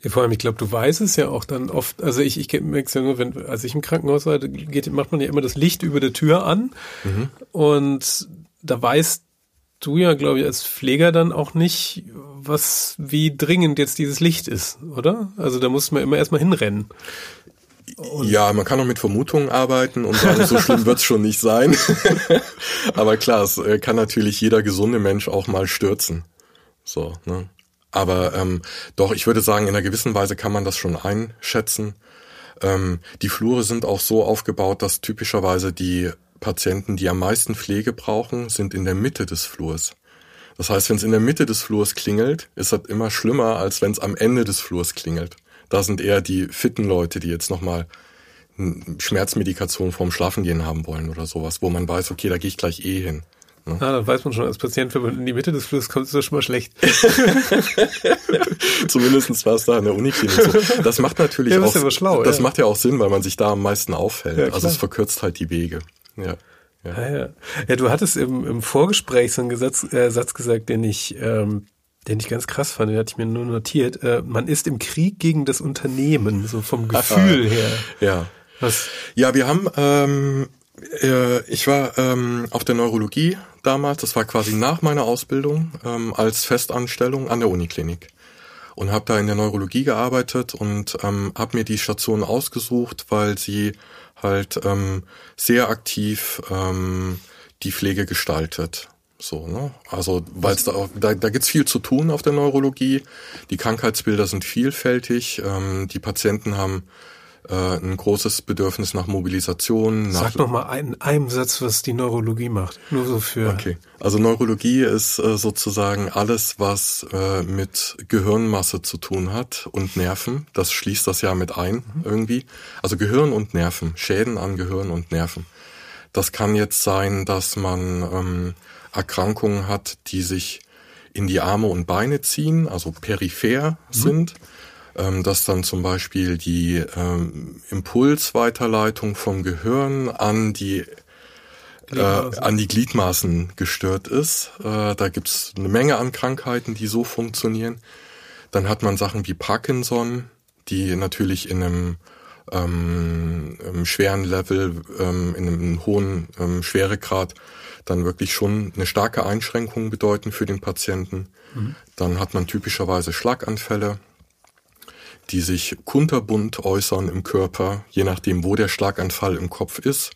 Ja, vor allem, ich glaube, du weißt es ja auch dann oft. Also ich merke es ja nur, als ich im Krankenhaus war, macht man ja immer das Licht über der Tür an. Mhm. Und da weißt du ja, glaube ich, als Pfleger dann auch nicht, wie dringend jetzt dieses Licht ist, oder? Also da muss man immer erstmal hinrennen. Und ja, man kann auch mit Vermutungen arbeiten und sagen, so schlimm wird's schon nicht sein. Aber klar, es kann natürlich jeder gesunde Mensch auch mal stürzen. So, ne? Aber doch, ich würde sagen, in einer gewissen Weise kann man das schon einschätzen. Die Flure sind auch so aufgebaut, dass typischerweise die Patienten, die am meisten Pflege brauchen, sind in der Mitte des Flurs. Das heißt, wenn es in der Mitte des Flurs klingelt, ist das immer schlimmer, als wenn es am Ende des Flurs klingelt. Da sind eher die fitten Leute, die jetzt nochmal Schmerzmedikation vorm Schlafengehen haben wollen oder sowas, wo man weiß, okay, da gehe ich gleich hin. Ne? Ah, dann weiß man schon als Patient, wenn man in die Mitte des Flurs kommt, ist das schon mal schlecht. Zumindest war es da in der Uniklinik so. Das macht natürlich auch, macht ja auch Sinn, weil man sich da am meisten auffällt. Ja, also es verkürzt halt die Wege. Ja. Ah, ja, du hattest im Vorgespräch so einen Satz gesagt, den ich ganz krass fand, den hatte ich mir nur notiert. Man ist im Krieg gegen das Unternehmen, so vom Gefühl her. Ja. Was? Ja, wir haben, ich war auf der Neurologie damals, das war quasi nach meiner Ausbildung als Festanstellung an der Uniklinik und habe da in der Neurologie gearbeitet und habe mir die Station ausgesucht, weil sie halt sehr aktiv die Pflege gestaltet. So, ne? Also, weil es da gibt's viel zu tun auf der Neurologie. Die Krankheitsbilder sind vielfältig. Die Patienten haben ein großes Bedürfnis nach Mobilisation. Sag noch mal in einem Satz, was die Neurologie macht. Nur so für. Okay. Also Neurologie ist sozusagen alles, was mit Gehirnmasse zu tun hat und Nerven. Das schließt das ja mit ein irgendwie. Also Gehirn und Nerven, Schäden an Gehirn und Nerven. Das kann jetzt sein, dass man Erkrankungen hat, die sich in die Arme und Beine ziehen, also peripher sind, dass dann zum Beispiel die Impulsweiterleitung vom Gehirn an die Gliedmaßen gestört ist. Da gibt's eine Menge an Krankheiten, die so funktionieren. Dann hat man Sachen wie Parkinson, die natürlich in einem schweren Level, in einem hohen Schweregrad dann wirklich schon eine starke Einschränkung bedeuten für den Patienten. Dann hat man typischerweise Schlaganfälle. die sich kunterbunt äußern im Körper. Je nachdem, wo der Schlaganfall im Kopf ist,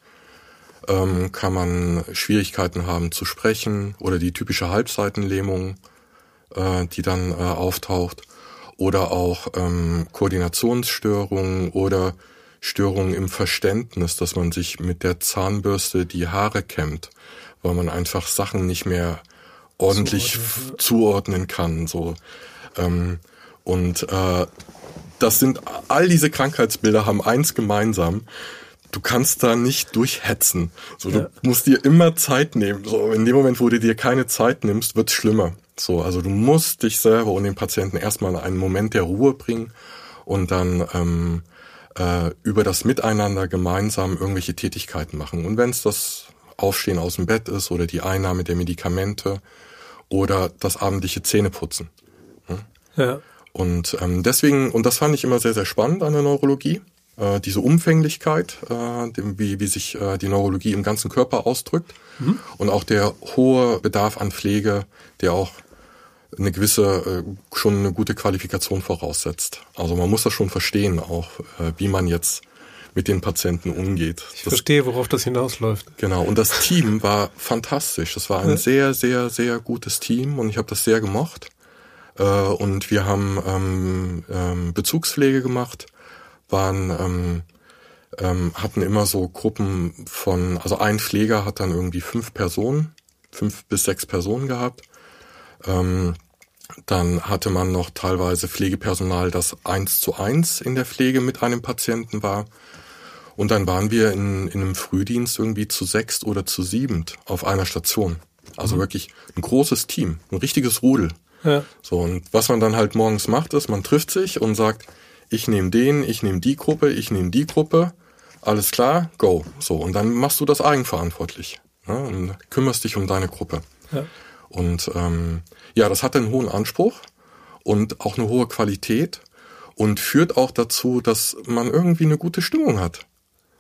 kann man Schwierigkeiten haben zu sprechen oder die typische Halbseitenlähmung, die dann auftaucht, oder auch Koordinationsstörungen oder Störungen im Verständnis, dass man sich mit der Zahnbürste die Haare kämmt, weil man einfach Sachen nicht mehr ordentlich zuordnen kann. So. Das sind all diese Krankheitsbilder haben eins gemeinsam. Du kannst da nicht durchhetzen. So, ja. Du musst dir immer Zeit nehmen. So, in dem Moment, wo du dir keine Zeit nimmst, wird's schlimmer. So, also du musst dich selber und den Patienten erstmal einen Moment der Ruhe bringen und dann über das Miteinander gemeinsam irgendwelche Tätigkeiten machen. Und wenn es das Aufstehen aus dem Bett ist oder die Einnahme der Medikamente oder das abendliche Zähneputzen. Hm? Ja. Und deswegen, und das fand ich immer sehr, sehr spannend an der Neurologie, diese Umfänglichkeit, wie sich die Neurologie im ganzen Körper ausdrückt, mhm, und auch der hohe Bedarf an Pflege, der auch eine gewisse, schon eine gute Qualifikation voraussetzt. Also man muss das schon verstehen, auch wie man jetzt mit den Patienten umgeht. Ich verstehe, worauf das hinausläuft. Genau, und das Team war fantastisch. Das war ein sehr, sehr, sehr gutes Team und ich habe das sehr gemocht. Und wir haben Bezugspflege gemacht, hatten immer so Gruppen von, also ein Pfleger hat dann irgendwie 5 bis 6 Personen gehabt. Dann hatte man noch teilweise Pflegepersonal, das 1:1 in der Pflege mit einem Patienten war. Und dann waren wir in einem Frühdienst irgendwie zu 6 oder zu 7 auf einer Station. Also wirklich ein großes Team, ein richtiges Rudel. Ja. So, und was man dann halt morgens macht, ist, man trifft sich und sagt, ich nehme den, ich nehme die Gruppe, alles klar, go. So, und dann machst du das eigenverantwortlich, ne, und kümmerst dich um deine Gruppe. Ja. Und das hat einen hohen Anspruch und auch eine hohe Qualität und führt auch dazu, dass man irgendwie eine gute Stimmung hat.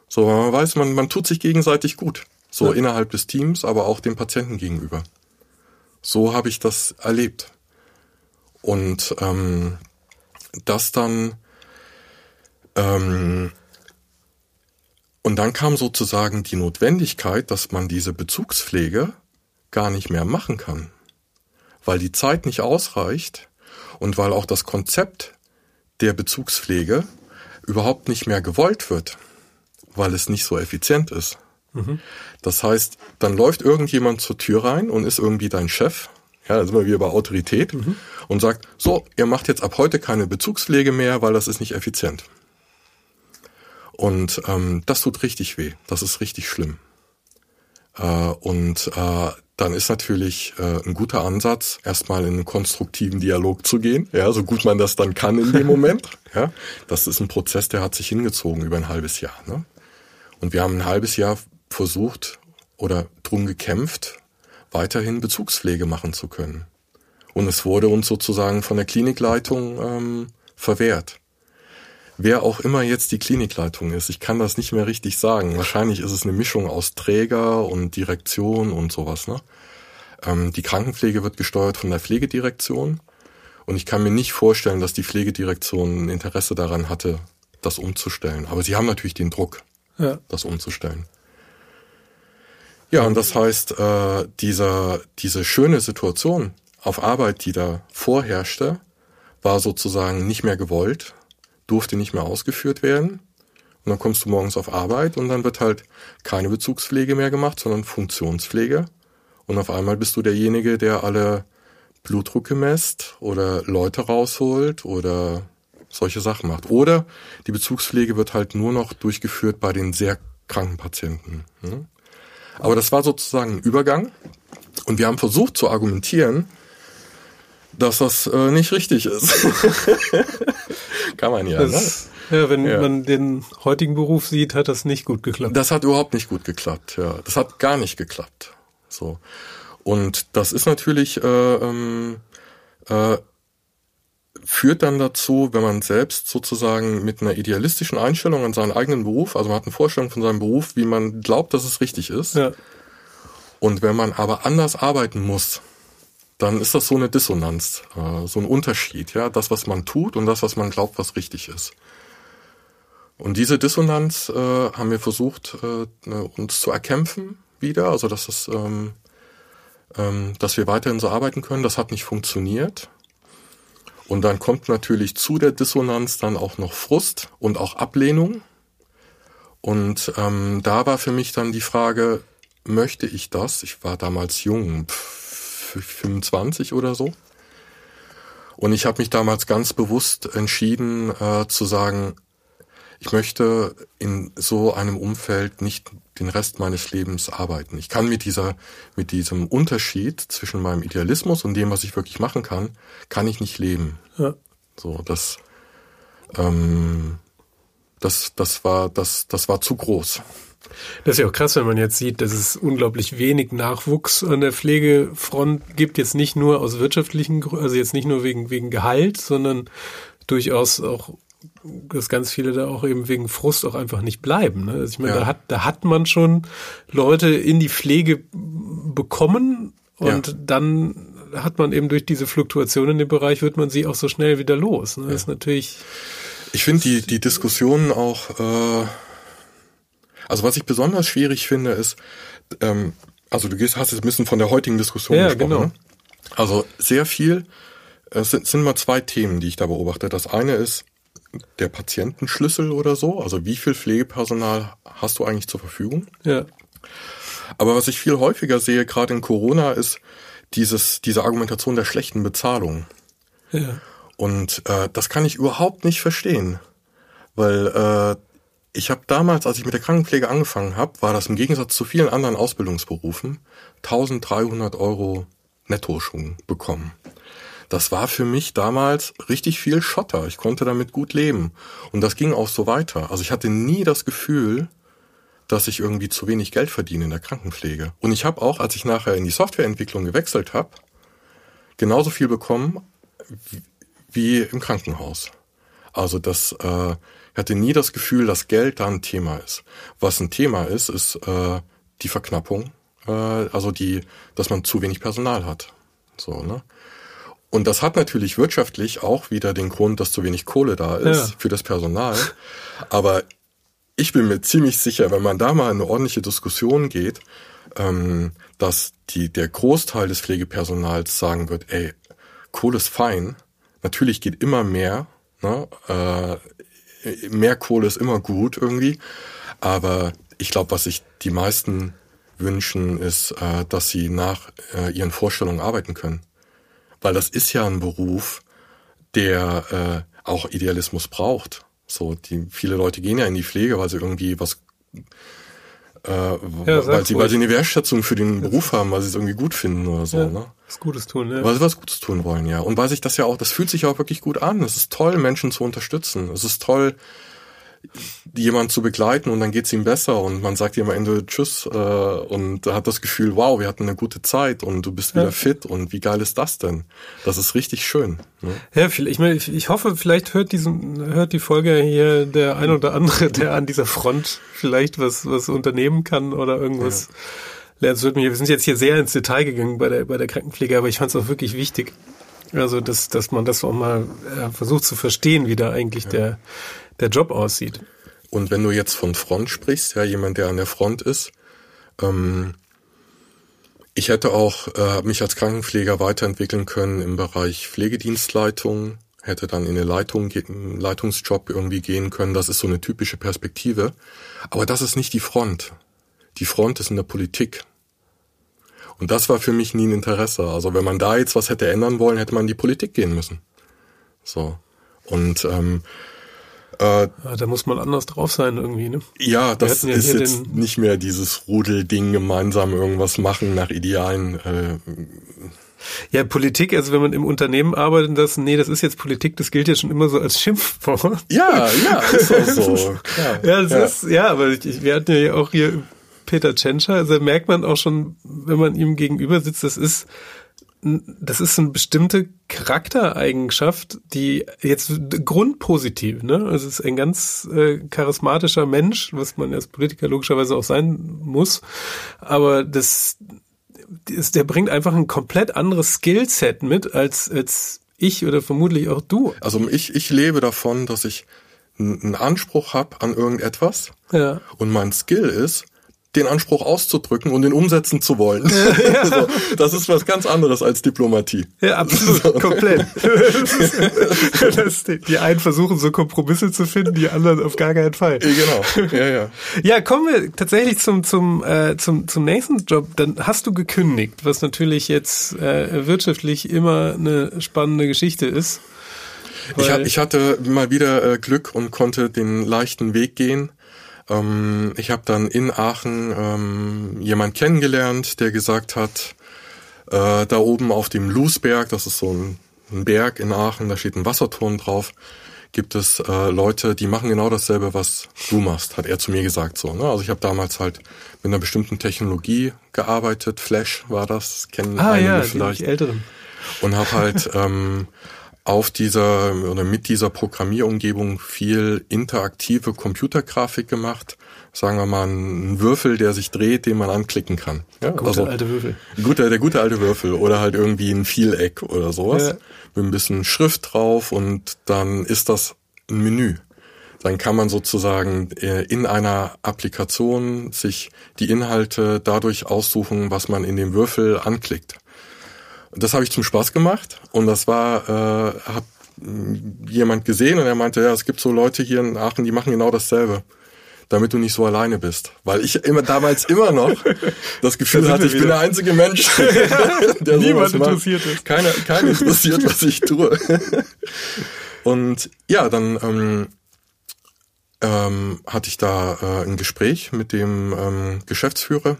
So, man weiß, man tut sich gegenseitig gut, so innerhalb des Teams, aber auch dem Patienten gegenüber. So habe ich das erlebt. Und dann kam sozusagen die Notwendigkeit, dass man diese Bezugspflege gar nicht mehr machen kann, weil die Zeit nicht ausreicht und weil auch das Konzept der Bezugspflege überhaupt nicht mehr gewollt wird, weil es nicht so effizient ist. Mhm. Das heißt, dann läuft irgendjemand zur Tür rein und ist irgendwie dein Chef. Ja, da sind wir wieder bei Autorität, und sagt, so, ihr macht jetzt ab heute keine Bezugspflege mehr, weil das ist nicht effizient. Und das tut richtig weh, das ist richtig schlimm. Dann ist natürlich ein guter Ansatz, erstmal in einen konstruktiven Dialog zu gehen, ja, so gut man das dann kann in dem Moment. Ja, das ist ein Prozess, der hat sich hingezogen über ein halbes Jahr. Ne? Und wir haben ein halbes Jahr versucht oder drum gekämpft, weiterhin Bezugspflege machen zu können. Und es wurde uns sozusagen von der Klinikleitung verwehrt. Wer auch immer jetzt die Klinikleitung ist, ich kann das nicht mehr richtig sagen. Wahrscheinlich ist es eine Mischung aus Träger und Direktion und sowas. Ne? Die Krankenpflege wird gesteuert von der Pflegedirektion. Und ich kann mir nicht vorstellen, dass die Pflegedirektion ein Interesse daran hatte, das umzustellen. Aber sie haben natürlich den Druck, das umzustellen. Ja, und das heißt, diese schöne Situation auf Arbeit, die da vorherrschte, war sozusagen nicht mehr gewollt, durfte nicht mehr ausgeführt werden. Und dann kommst du morgens auf Arbeit und dann wird halt keine Bezugspflege mehr gemacht, sondern Funktionspflege. Und auf einmal bist du derjenige, der alle Blutdrucke messt oder Leute rausholt oder solche Sachen macht. Oder die Bezugspflege wird halt nur noch durchgeführt bei den sehr kranken Patienten. Ne? Aber das war sozusagen ein Übergang und wir haben versucht zu argumentieren, dass das nicht richtig ist. Kann man ja, ne? Ja, wenn man den heutigen Beruf sieht, hat das nicht gut geklappt. Das hat überhaupt nicht gut geklappt, ja. Das hat gar nicht geklappt. So. Und das ist natürlich, führt dann dazu, wenn man selbst sozusagen mit einer idealistischen Einstellung an seinen eigenen Beruf, also man hat eine Vorstellung von seinem Beruf, wie man glaubt, dass es richtig ist. Ja. Und wenn man aber anders arbeiten muss, dann ist das so eine Dissonanz, so ein Unterschied, ja, das, was man tut und das, was man glaubt, was richtig ist. Und diese Dissonanz haben wir versucht, uns zu erkämpfen wieder, also dass das, dass wir weiterhin so arbeiten können. Das hat nicht funktioniert. Und dann kommt natürlich zu der Dissonanz dann auch noch Frust und auch Ablehnung. Und da war für mich dann die Frage, möchte ich das? Ich war damals jung, 25 oder so. Und ich habe mich damals ganz bewusst entschieden zu sagen, ich möchte in so einem Umfeld nicht den Rest meines Lebens arbeiten. Ich kann mit diesem Unterschied zwischen meinem Idealismus und dem, was ich wirklich machen kann, kann ich nicht leben. Ja. So, das war zu groß. Das ist ja auch krass, wenn man jetzt sieht, dass es unglaublich wenig Nachwuchs an der Pflegefront gibt, jetzt nicht nur aus wirtschaftlichen Gründen, also jetzt nicht nur wegen Gehalt, sondern durchaus auch, dass ganz viele da auch eben wegen Frust auch einfach nicht bleiben. Ne? Also ich meine, ja, da hat man schon Leute in die Pflege bekommen und dann hat man eben durch diese Fluktuation in dem Bereich, wird man sie auch so schnell wieder los. Ne? Das ist natürlich. Ich finde die Diskussionen auch, also was ich besonders schwierig finde ist, also hast jetzt ein bisschen von der heutigen Diskussion gesprochen. Genau. Ne? Also sehr viel, es sind mal zwei Themen, die ich da beobachte. Das eine ist der Patientenschlüssel oder so, also wie viel Pflegepersonal hast du eigentlich zur Verfügung? Ja. Aber was ich viel häufiger sehe, gerade in Corona, ist diese Argumentation der schlechten Bezahlung. Ja. Und das kann ich überhaupt nicht verstehen, weil ich habe damals, als ich mit der Krankenpflege angefangen habe, war das im Gegensatz zu vielen anderen Ausbildungsberufen 1.300 Euro netto schon bekommen. Das war für mich damals richtig viel Schotter. Ich konnte damit gut leben. Und das ging auch so weiter. Also ich hatte nie das Gefühl, dass ich irgendwie zu wenig Geld verdiene in der Krankenpflege. Und ich habe auch, als ich nachher in die Softwareentwicklung gewechselt habe, genauso viel bekommen wie im Krankenhaus. Also ich hatte nie das Gefühl, dass Geld da ein Thema ist. Was ein Thema ist, ist die Verknappung. Dass man zu wenig Personal hat. So, ne? Und das hat natürlich wirtschaftlich auch wieder den Grund, dass zu wenig Kohle da ist für das Personal. Aber ich bin mir ziemlich sicher, wenn man da mal in eine ordentliche Diskussion geht, dass der Großteil des Pflegepersonals sagen wird, ey, Kohle ist fein, natürlich geht immer mehr, ne? Mehr Kohle ist immer gut irgendwie, aber ich glaube, was sich die meisten wünschen, ist, dass sie nach ihren Vorstellungen arbeiten können. Weil das ist ja ein Beruf, der auch Idealismus braucht. So, viele Leute gehen ja in die Pflege, weil sie irgendwie weil sie eine Wertschätzung für den Beruf haben, weil sie es irgendwie gut finden oder so. Ja, ne? Was Gutes tun, ja. Weil sie was Gutes tun wollen, ja. Und weil sich das ja auch, das fühlt sich auch wirklich gut an. Es ist toll, Menschen zu unterstützen. Es ist toll, jemanden zu begleiten und dann geht's ihm besser und man sagt ihm am Ende Tschüss und hat das Gefühl, wow, wir hatten eine gute Zeit und du bist wieder fit und wie geil ist das denn? Das ist richtig schön. Ne? Ja, ich hoffe, vielleicht hört die Folge hier der ein oder andere, der an dieser Front vielleicht was unternehmen kann oder irgendwas lernt. Wir sind jetzt hier sehr ins Detail gegangen bei der Krankenpflege, aber ich fand es auch wirklich wichtig. Also, dass man das auch mal versucht zu verstehen, wie da eigentlich der Job aussieht. Und wenn du jetzt von Front sprichst, ja, jemand, der an der Front ist, ich hätte auch mich als Krankenpfleger weiterentwickeln können im Bereich Pflegedienstleitung, hätte dann in eine Leitungsjob irgendwie gehen können, das ist so eine typische Perspektive, aber das ist nicht die Front. Die Front ist in der Politik. Und das war für mich nie ein Interesse. Also wenn man da jetzt was hätte ändern wollen, hätte man in die Politik gehen müssen. So. Und da muss man anders drauf sein irgendwie, ne? Ja, das ist jetzt nicht mehr dieses Rudelding, gemeinsam irgendwas machen nach Idealen. Ja, Politik, also wenn man im Unternehmen arbeitet, das ist jetzt Politik, das gilt ja schon immer so als Schimpfwort. Ja, ist auch so. Klar. Wir hatten ja auch hier Peter Tschentscher, also merkt man auch schon, wenn man ihm gegenüber sitzt, das ist eine bestimmte Charaktereigenschaft, die jetzt grundpositiv, ne? Also es ist ein ganz charismatischer Mensch, was man als Politiker logischerweise auch sein muss, aber das der bringt einfach ein komplett anderes Skillset mit als ich oder vermutlich auch du. Also ich lebe davon, dass ich einen Anspruch habe an irgendetwas, ja, und mein Skill ist, den Anspruch auszudrücken und ihn umsetzen zu wollen. Ja. So, das ist was ganz anderes als Diplomatie. Ja, absolut, so. Komplett. Die einen versuchen so Kompromisse zu finden, die anderen auf gar keinen Fall. Genau. Ja, ja. Ja, kommen wir tatsächlich zum nächsten Job. Dann hast du gekündigt, was natürlich jetzt wirtschaftlich immer eine spannende Geschichte ist. Ich hatte mal wieder Glück und konnte den leichten Weg gehen. Ich habe dann in Aachen jemanden kennengelernt, der gesagt hat, da oben auf dem Lousberg, das ist so ein Berg in Aachen, da steht ein Wasserturm drauf, gibt es Leute, die machen genau dasselbe, was du machst, hat er zu mir gesagt. So, ne? Also ich habe damals halt mit einer bestimmten Technologie gearbeitet, Flash war das, kennen einige ja, vielleicht. Die Älteren. Und habe halt auf dieser oder mit dieser Programmierumgebung viel interaktive Computergrafik gemacht. Sagen wir mal, einen Würfel, der sich dreht, den man anklicken kann. Ja, alte Würfel. Der gute alte Würfel oder halt irgendwie ein Vieleck oder sowas. Ja. Mit ein bisschen Schrift drauf und dann ist das ein Menü. Dann kann man sozusagen in einer Applikation sich die Inhalte dadurch aussuchen, was man in dem Würfel anklickt. Das habe ich zum Spaß gemacht und das war, hab jemand gesehen und er meinte, ja, es gibt so Leute hier in Aachen, die machen genau dasselbe, damit du nicht so alleine bist. Weil ich damals immer noch das Gefühl hatte, ich bin der einzige Mensch, der niemand interessiert ist. Keiner interessiert, was ich tue. Und ja, dann hatte ich da ein Gespräch mit dem Geschäftsführer.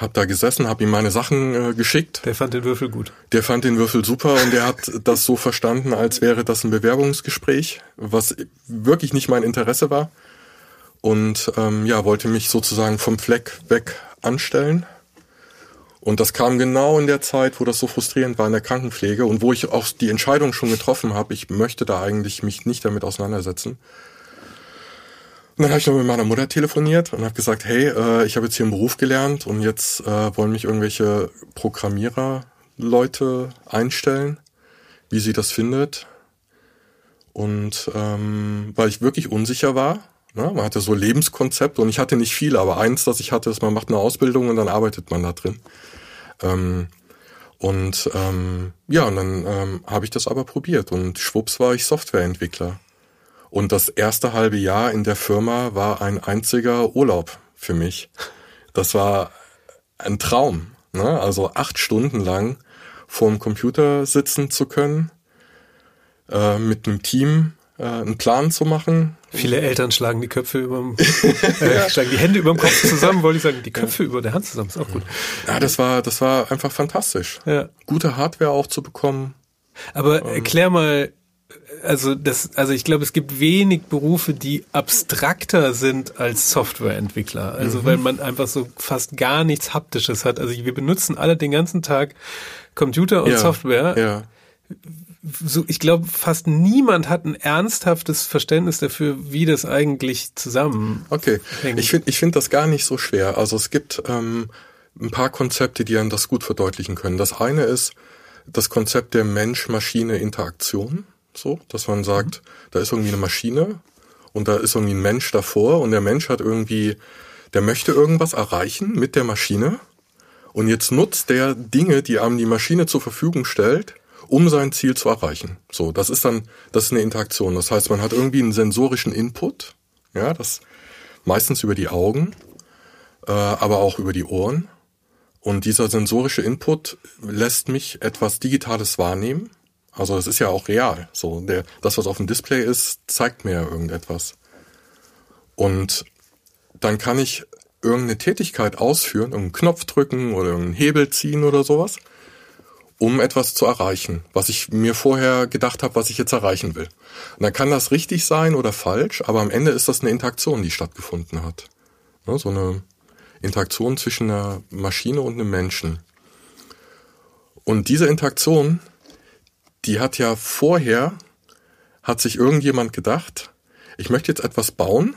Hab da gesessen, hab ihm meine Sachen geschickt. Der fand den Würfel gut. Der fand den Würfel super und der hat das so verstanden, als wäre das ein Bewerbungsgespräch, was wirklich nicht mein Interesse war. Und wollte mich sozusagen vom Fleck weg anstellen. Und das kam genau in der Zeit, wo das so frustrierend war in der Krankenpflege und wo ich auch die Entscheidung schon getroffen habe, ich möchte da eigentlich mich nicht damit auseinandersetzen. Und dann habe ich noch mit meiner Mutter telefoniert und habe gesagt, hey, ich habe jetzt hier einen Beruf gelernt und jetzt wollen mich irgendwelche Programmierer-Leute einstellen, wie sie das findet. Und weil ich wirklich unsicher war, ne? Man hatte so Lebenskonzepte und ich hatte nicht viele, aber eins, das ich hatte, ist, man macht eine Ausbildung und dann arbeitet man da drin. Und dann habe ich das aber probiert und schwupps war ich Softwareentwickler. Und das erste halbe Jahr in der Firma war ein einziger Urlaub für mich. Das war ein Traum, ne? Also 8 Stunden lang vorm Computer sitzen zu können, mit einem Team einen Plan zu machen. Viele Eltern schlagen die Köpfe schlagen die Hände über dem Kopf zusammen, wollte ich sagen, die Köpfe über der Hand zusammen, ist auch gut. Ja, das war einfach fantastisch. Ja. Gute Hardware auch zu bekommen. Aber erklär mal, also ich glaube, es gibt wenig Berufe, die abstrakter sind als Softwareentwickler. Also weil man einfach so fast gar nichts Haptisches hat. Also wir benutzen alle den ganzen Tag Computer und Software. Ja. So, ich glaube, fast niemand hat ein ernsthaftes Verständnis dafür, wie das eigentlich zusammenhängt. Okay, ich find das gar nicht so schwer. Also es gibt ein paar Konzepte, die einem das gut verdeutlichen können. Das eine ist das Konzept der Mensch-Maschine-Interaktion. So, dass man sagt, da ist irgendwie eine Maschine und da ist irgendwie ein Mensch davor und der Mensch hat irgendwie, der möchte irgendwas erreichen mit der Maschine und jetzt nutzt der Dinge, die einem die Maschine zur Verfügung stellt, um sein Ziel zu erreichen. So, das ist eine Interaktion. Das heißt, man hat irgendwie einen sensorischen Input, ja, das meistens über die Augen, aber auch über die Ohren und dieser sensorische Input lässt mich etwas Digitales wahrnehmen. Also es ist ja auch real. So, das, was auf dem Display ist, zeigt mir ja irgendetwas. Und dann kann ich irgendeine Tätigkeit ausführen, irgendeinen Knopf drücken oder irgendeinen Hebel ziehen oder sowas, um etwas zu erreichen, was ich mir vorher gedacht habe, was ich jetzt erreichen will. Und dann kann das richtig sein oder falsch, aber am Ende ist das eine Interaktion, die stattgefunden hat. So eine Interaktion zwischen einer Maschine und einem Menschen. Und diese Interaktion, die hat ja vorher, hat sich irgendjemand gedacht, ich möchte jetzt etwas bauen,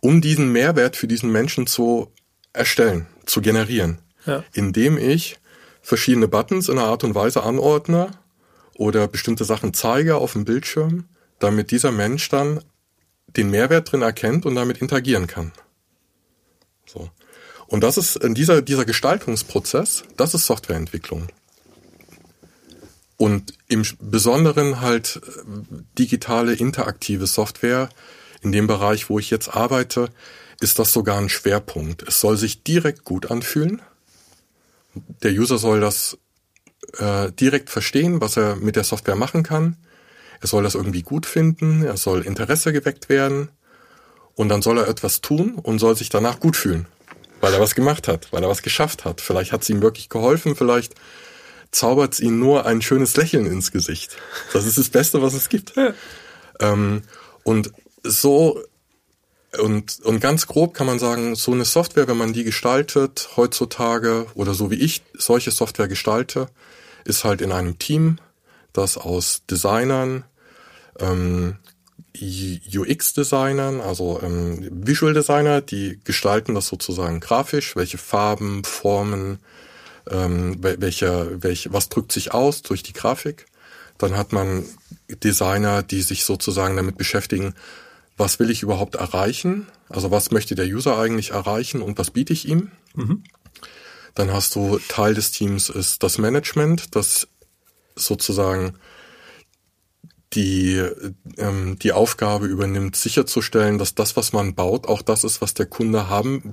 um diesen Mehrwert für diesen Menschen zu erstellen, zu generieren. ja, indem ich verschiedene Buttons in einer Art und Weise anordne oder bestimmte Sachen zeige auf dem Bildschirm, damit dieser Mensch dann den Mehrwert drin erkennt und damit interagieren kann. So. Und das ist in dieser Gestaltungsprozess, das ist Softwareentwicklung. Und im Besonderen halt digitale, interaktive Software. In dem Bereich, wo ich jetzt arbeite, ist das sogar ein Schwerpunkt. Es soll sich direkt gut anfühlen. Der User soll das direkt verstehen, was er mit der Software machen kann. Er soll das irgendwie gut finden, er soll Interesse geweckt werden und dann soll er etwas tun und soll sich danach gut fühlen, weil er was gemacht hat, weil er was geschafft hat. Vielleicht hat es ihm wirklich geholfen, vielleicht zaubert es ihnen nur ein schönes Lächeln ins Gesicht. Das ist das Beste, was es gibt. Ja. Und ganz grob kann man sagen, so eine Software, wenn man die gestaltet heutzutage oder so wie ich solche Software gestalte, ist halt in einem Team, das aus Designern, UX-Designern, also Visual Designer, die gestalten das sozusagen grafisch, welche Farben, Formen, was drückt sich aus durch die Grafik. Dann hat man Designer, die sich sozusagen damit beschäftigen, was will ich überhaupt erreichen? Also was möchte der User eigentlich erreichen und was biete ich ihm? Mhm. Dann hast du, Teil des Teams ist das Management, das sozusagen die Aufgabe übernimmt, sicherzustellen, dass das, was man baut, auch das ist, was der Kunde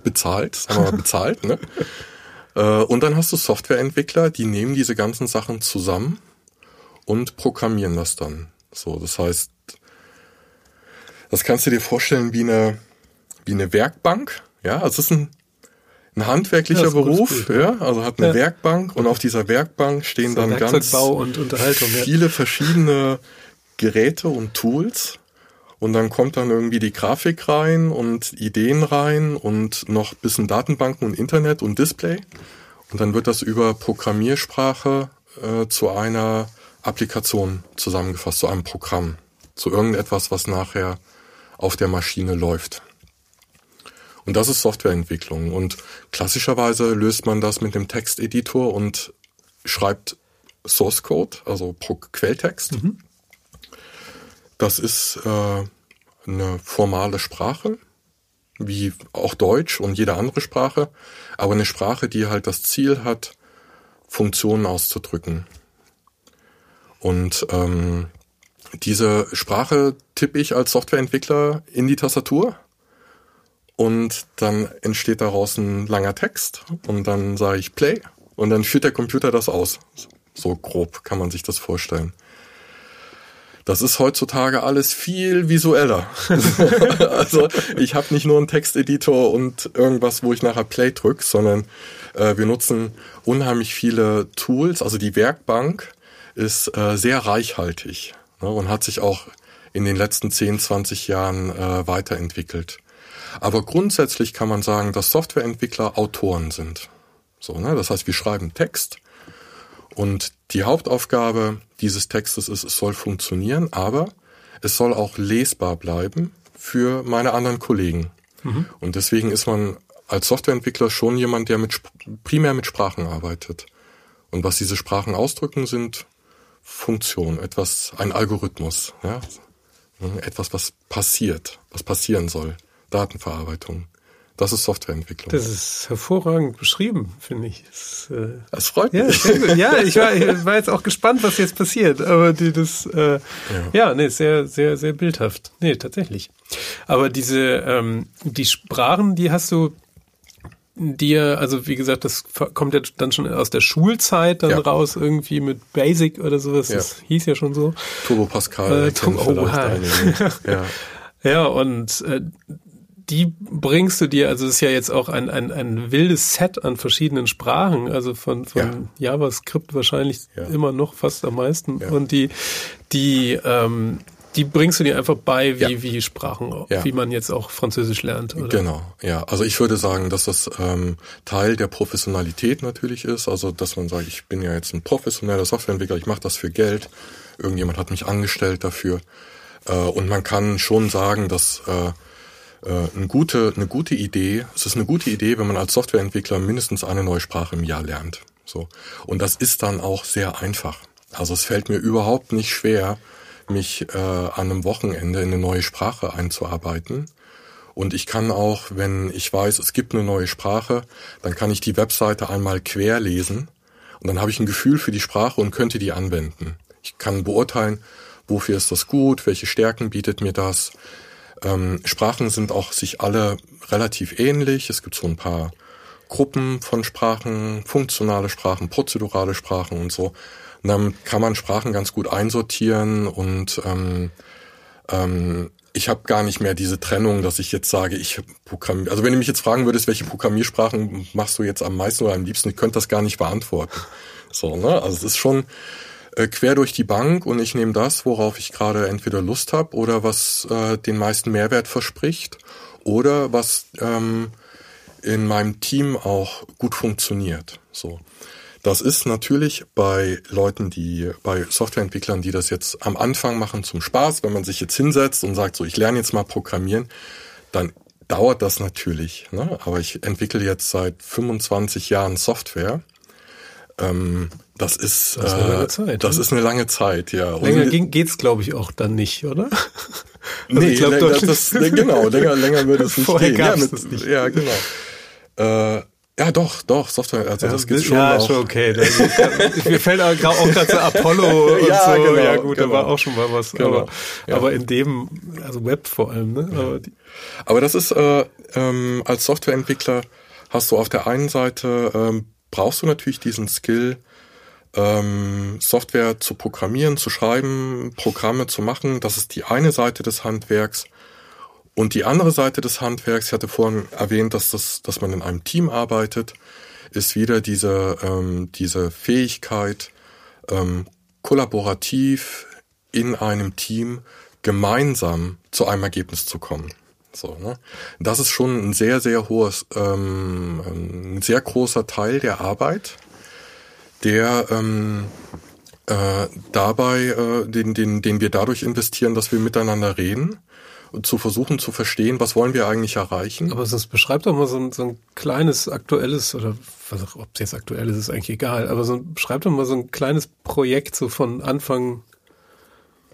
bezahlt, ne? Und dann hast du Softwareentwickler, die nehmen diese ganzen Sachen zusammen und programmieren das dann. So, das heißt, das kannst du dir vorstellen wie eine Werkbank. Ja, also es ist ein handwerklicher Beruf. Ja, also hat eine Werkbank und auf dieser Werkbank stehen dann ganz viele verschiedene Geräte und Tools. Und dann kommt dann irgendwie die Grafik rein und Ideen rein und noch ein bisschen Datenbanken und Internet und Display. Und dann wird das über Programmiersprache zu einer Applikation zusammengefasst, zu einem Programm, zu irgendetwas, was nachher auf der Maschine läuft. Und das ist Softwareentwicklung. Und klassischerweise löst man das mit dem Texteditor und schreibt Source Code, also Quelltext. Mhm. Das ist eine formale Sprache, wie auch Deutsch und jede andere Sprache, aber eine Sprache, die halt das Ziel hat, Funktionen auszudrücken. Und diese Sprache tippe ich als Softwareentwickler in die Tastatur und dann entsteht daraus ein langer Text und dann sage ich Play und dann führt der Computer das aus. So grob kann man sich das vorstellen. Das ist heutzutage alles viel visueller. Also ich habe nicht nur einen Texteditor und irgendwas, wo ich nachher Play drücke, sondern wir nutzen unheimlich viele Tools. Also die Werkbank ist sehr reichhaltig, ne, und hat sich auch in den letzten 10, 20 Jahren weiterentwickelt. Aber grundsätzlich kann man sagen, dass Softwareentwickler Autoren sind. So, ne? Das heißt, wir schreiben Text. Und die Hauptaufgabe dieses Textes ist, es soll funktionieren, aber es soll auch lesbar bleiben für meine anderen Kollegen. Mhm. Und deswegen ist man als Softwareentwickler schon jemand, der primär mit Sprachen arbeitet. Und was diese Sprachen ausdrücken, sind Funktionen, ein Algorithmus, ja? Etwas, was passiert, was passieren soll, Datenverarbeitung. Das ist Softwareentwicklung. Das ist hervorragend beschrieben, finde ich. Das freut mich. Ja, ich war jetzt auch gespannt, was jetzt passiert. Aber sehr, sehr, sehr bildhaft. Nee, tatsächlich. Aber die Sprachen, die hast du dir, also wie gesagt, das kommt ja dann schon aus der Schulzeit raus, irgendwie mit Basic oder sowas. Ja. Das hieß ja schon so. Turbo Pascal. Ja, und die bringst du dir, also es ist ja jetzt auch ein wildes Set an verschiedenen Sprachen, also von JavaScript wahrscheinlich immer noch fast am meisten. Ja. Und die bringst du dir einfach bei, wie Sprachen, wie man jetzt auch Französisch lernt, oder? Genau, ja. Also ich würde sagen, dass das Teil der Professionalität natürlich ist, also dass man sagt, ich bin ja jetzt ein professioneller Softwareentwickler, ich mache das für Geld, irgendjemand hat mich angestellt dafür. Und man kann schon sagen, dass eine gute Idee. Es ist eine gute Idee, wenn man als Softwareentwickler mindestens eine neue Sprache im Jahr lernt. So. Und das ist dann auch sehr einfach. Also es fällt mir überhaupt nicht schwer, mich an einem Wochenende in eine neue Sprache einzuarbeiten. Und ich kann auch, wenn ich weiß, es gibt eine neue Sprache, dann kann ich die Webseite einmal quer lesen und dann habe ich ein Gefühl für die Sprache und könnte die anwenden. Ich kann beurteilen, wofür ist das gut, welche Stärken bietet mir das. Sprachen sind auch sich alle relativ ähnlich. Es gibt so ein paar Gruppen von Sprachen, funktionale Sprachen, prozedurale Sprachen und so. Und dann kann man Sprachen ganz gut einsortieren und ich habe gar nicht mehr diese Trennung, dass ich jetzt sage, ich programmiere. Also wenn du mich jetzt fragen würdest, welche Programmiersprachen machst du jetzt am meisten oder am liebsten, ich könnte das gar nicht beantworten. So, ne? Also es ist schon quer durch die Bank und ich nehme das, worauf ich gerade entweder Lust habe oder was den meisten Mehrwert verspricht oder was in meinem Team auch gut funktioniert. So. Das ist natürlich bei Leuten, bei Softwareentwicklern, die das jetzt am Anfang machen zum Spaß, wenn man sich jetzt hinsetzt und sagt, so, ich lerne jetzt mal programmieren, dann dauert das natürlich, ne? Aber ich entwickle jetzt seit 25 Jahren Software. Das ist eine lange Zeit. Das ist eine lange Zeit, ja. Länger geht's, glaube ich, auch dann nicht, oder? Nee, ich glaub, länger würde es nicht gehen. Vorher gab's das nicht. Ja, genau. Ja, doch, Software, also das gibt's schon. Ja, auch. Schon okay. Mir fällt auch gerade so Apollo und ja, so. Genau, ja, gut, genau. Da war auch schon mal was. Genau, aber in dem, also Web vor allem, ne? Ja. Aber das ist, als Softwareentwickler hast du auf der einen Seite, brauchst du natürlich diesen Skill, Software zu programmieren, zu schreiben, Programme zu machen. Das ist die eine Seite des Handwerks. Und die andere Seite des Handwerks, ich hatte vorhin erwähnt, dass man in einem Team arbeitet, ist wieder diese Fähigkeit, kollaborativ in einem Team gemeinsam zu einem Ergebnis zu kommen. So, ne? Das ist schon ein sehr, sehr hohes, ein sehr großer Teil der Arbeit, der den wir dadurch investieren, dass wir miteinander reden. Zu versuchen zu verstehen, was wollen wir eigentlich erreichen. Aber sonst beschreibt doch mal so ein kleines aktuelles, oder ob es jetzt aktuell ist, ist eigentlich egal, aber beschreibt doch mal so ein kleines Projekt so von Anfang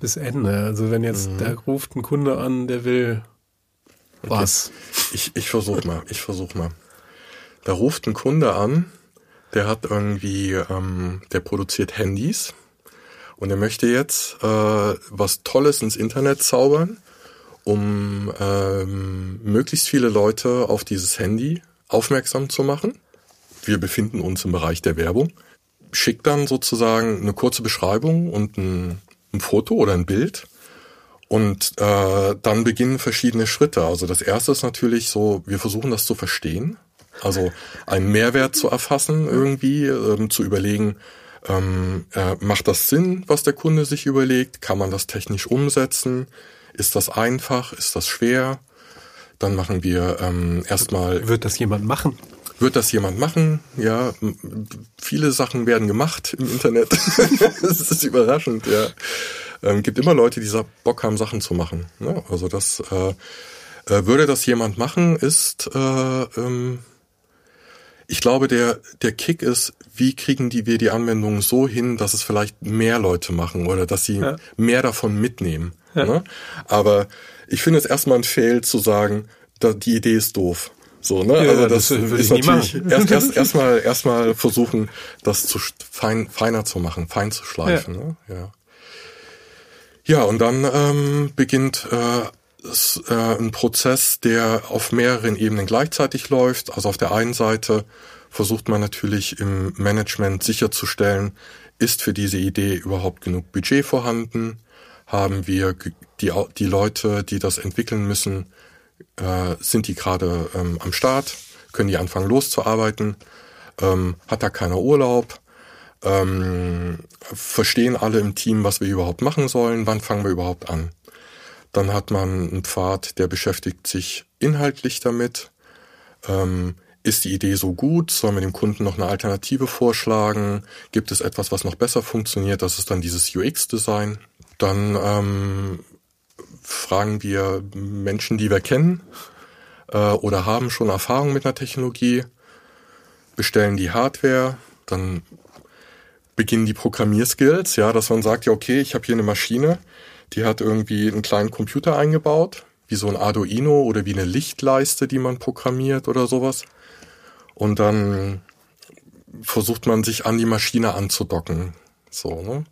bis Ende. Also wenn jetzt, da ruft ein Kunde an, der will was. Okay. Ich versuch mal. Da ruft ein Kunde an, der hat irgendwie, der produziert Handys und der möchte jetzt was Tolles ins Internet zaubern, um möglichst viele Leute auf dieses Handy aufmerksam zu machen. Wir befinden uns im Bereich der Werbung. Schickt dann sozusagen eine kurze Beschreibung und ein Foto oder ein Bild. Und dann beginnen verschiedene Schritte. Also das erste ist natürlich so, wir versuchen das zu verstehen. Also einen Mehrwert zu erfassen irgendwie, zu überlegen, macht das Sinn, was der Kunde sich überlegt? Kann man das technisch umsetzen? Ist das einfach? Ist das schwer? Dann machen wir erstmal... Wird das jemand machen? Ja, viele Sachen werden gemacht im Internet. Das ist überraschend, ja. Gibt immer Leute, die Bock haben, Sachen zu machen. Ja, also das würde das jemand machen, ist... ich glaube, der Kick ist, wie kriegen wir die Anwendung so hin, dass es vielleicht mehr Leute machen oder dass sie mehr davon mitnehmen. Ja. Ne? Aber ich finde es erstmal ein Fail zu sagen, die Idee ist doof. So, ne? Ja, also das ist natürlich erstmal versuchen, das zu feiner zu machen, fein zu schleifen. Ja, ne? Ja und dann beginnt ist ein Prozess, der auf mehreren Ebenen gleichzeitig läuft. Also auf der einen Seite versucht man natürlich im Management sicherzustellen, ist für diese Idee überhaupt genug Budget vorhanden? Haben wir die Leute, die das entwickeln müssen, sind die gerade am Start? Können die anfangen loszuarbeiten? Hat da keiner Urlaub? Verstehen alle im Team, was wir überhaupt machen sollen? Wann fangen wir überhaupt an? Dann hat man einen Pfad, der beschäftigt sich inhaltlich damit. Ist die Idee so gut? Sollen wir dem Kunden noch eine Alternative vorschlagen? Gibt es etwas, was noch besser funktioniert? Das ist dann dieses UX-Design. Dann fragen wir Menschen, die wir kennen, oder haben schon Erfahrung mit einer Technologie, bestellen die Hardware, dann beginnen die Programmierskills, ja, dass man sagt, ja okay, ich habe hier eine Maschine, die hat irgendwie einen kleinen Computer eingebaut, wie so ein Arduino oder wie eine Lichtleiste, die man programmiert oder sowas. Und dann versucht man sich an die Maschine anzudocken, so, ne?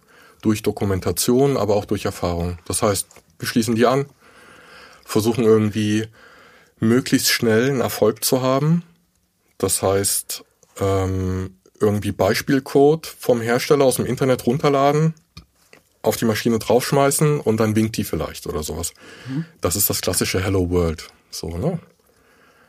Durch Dokumentation, aber auch durch Erfahrung. Das heißt, wir schließen die an, versuchen irgendwie möglichst schnell einen Erfolg zu haben. Das heißt, irgendwie Beispielcode vom Hersteller aus dem Internet runterladen, auf die Maschine draufschmeißen und dann winkt die vielleicht oder sowas. Mhm. Das ist das klassische Hello World. So, ne?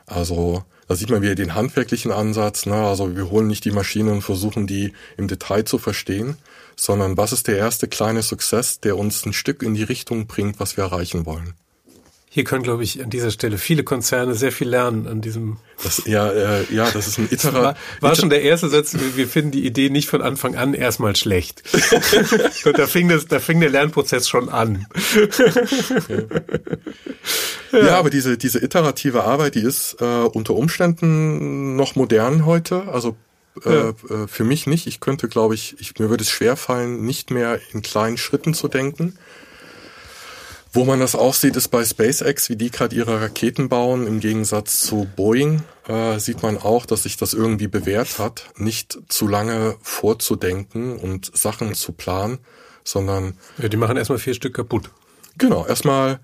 Also da sieht man wieder den handwerklichen Ansatz. Ne? Also wir holen nicht die Maschine und versuchen die im Detail zu verstehen, sondern was ist der erste kleine Success, der uns ein Stück in die Richtung bringt, was wir erreichen wollen. Hier können, glaube ich, an dieser Stelle viele Konzerne sehr viel lernen an diesem... Das ist ein Iterer... War schon der erste Satz, wir finden die Idee nicht von Anfang an erstmal schlecht. Und da fing der Lernprozess schon an. Ja, aber diese iterative Arbeit, die ist unter Umständen noch modern heute. Also für mich nicht. Ich könnte, glaube ich, mir würde es schwerfallen, nicht mehr in kleinen Schritten zu denken. Wo man das auch sieht, ist bei SpaceX, wie die gerade ihre Raketen bauen, im Gegensatz zu Boeing, sieht man auch, dass sich das irgendwie bewährt hat, nicht zu lange vorzudenken und Sachen zu planen, sondern... Ja, die machen erstmal 4 Stück kaputt. Genau, erstmal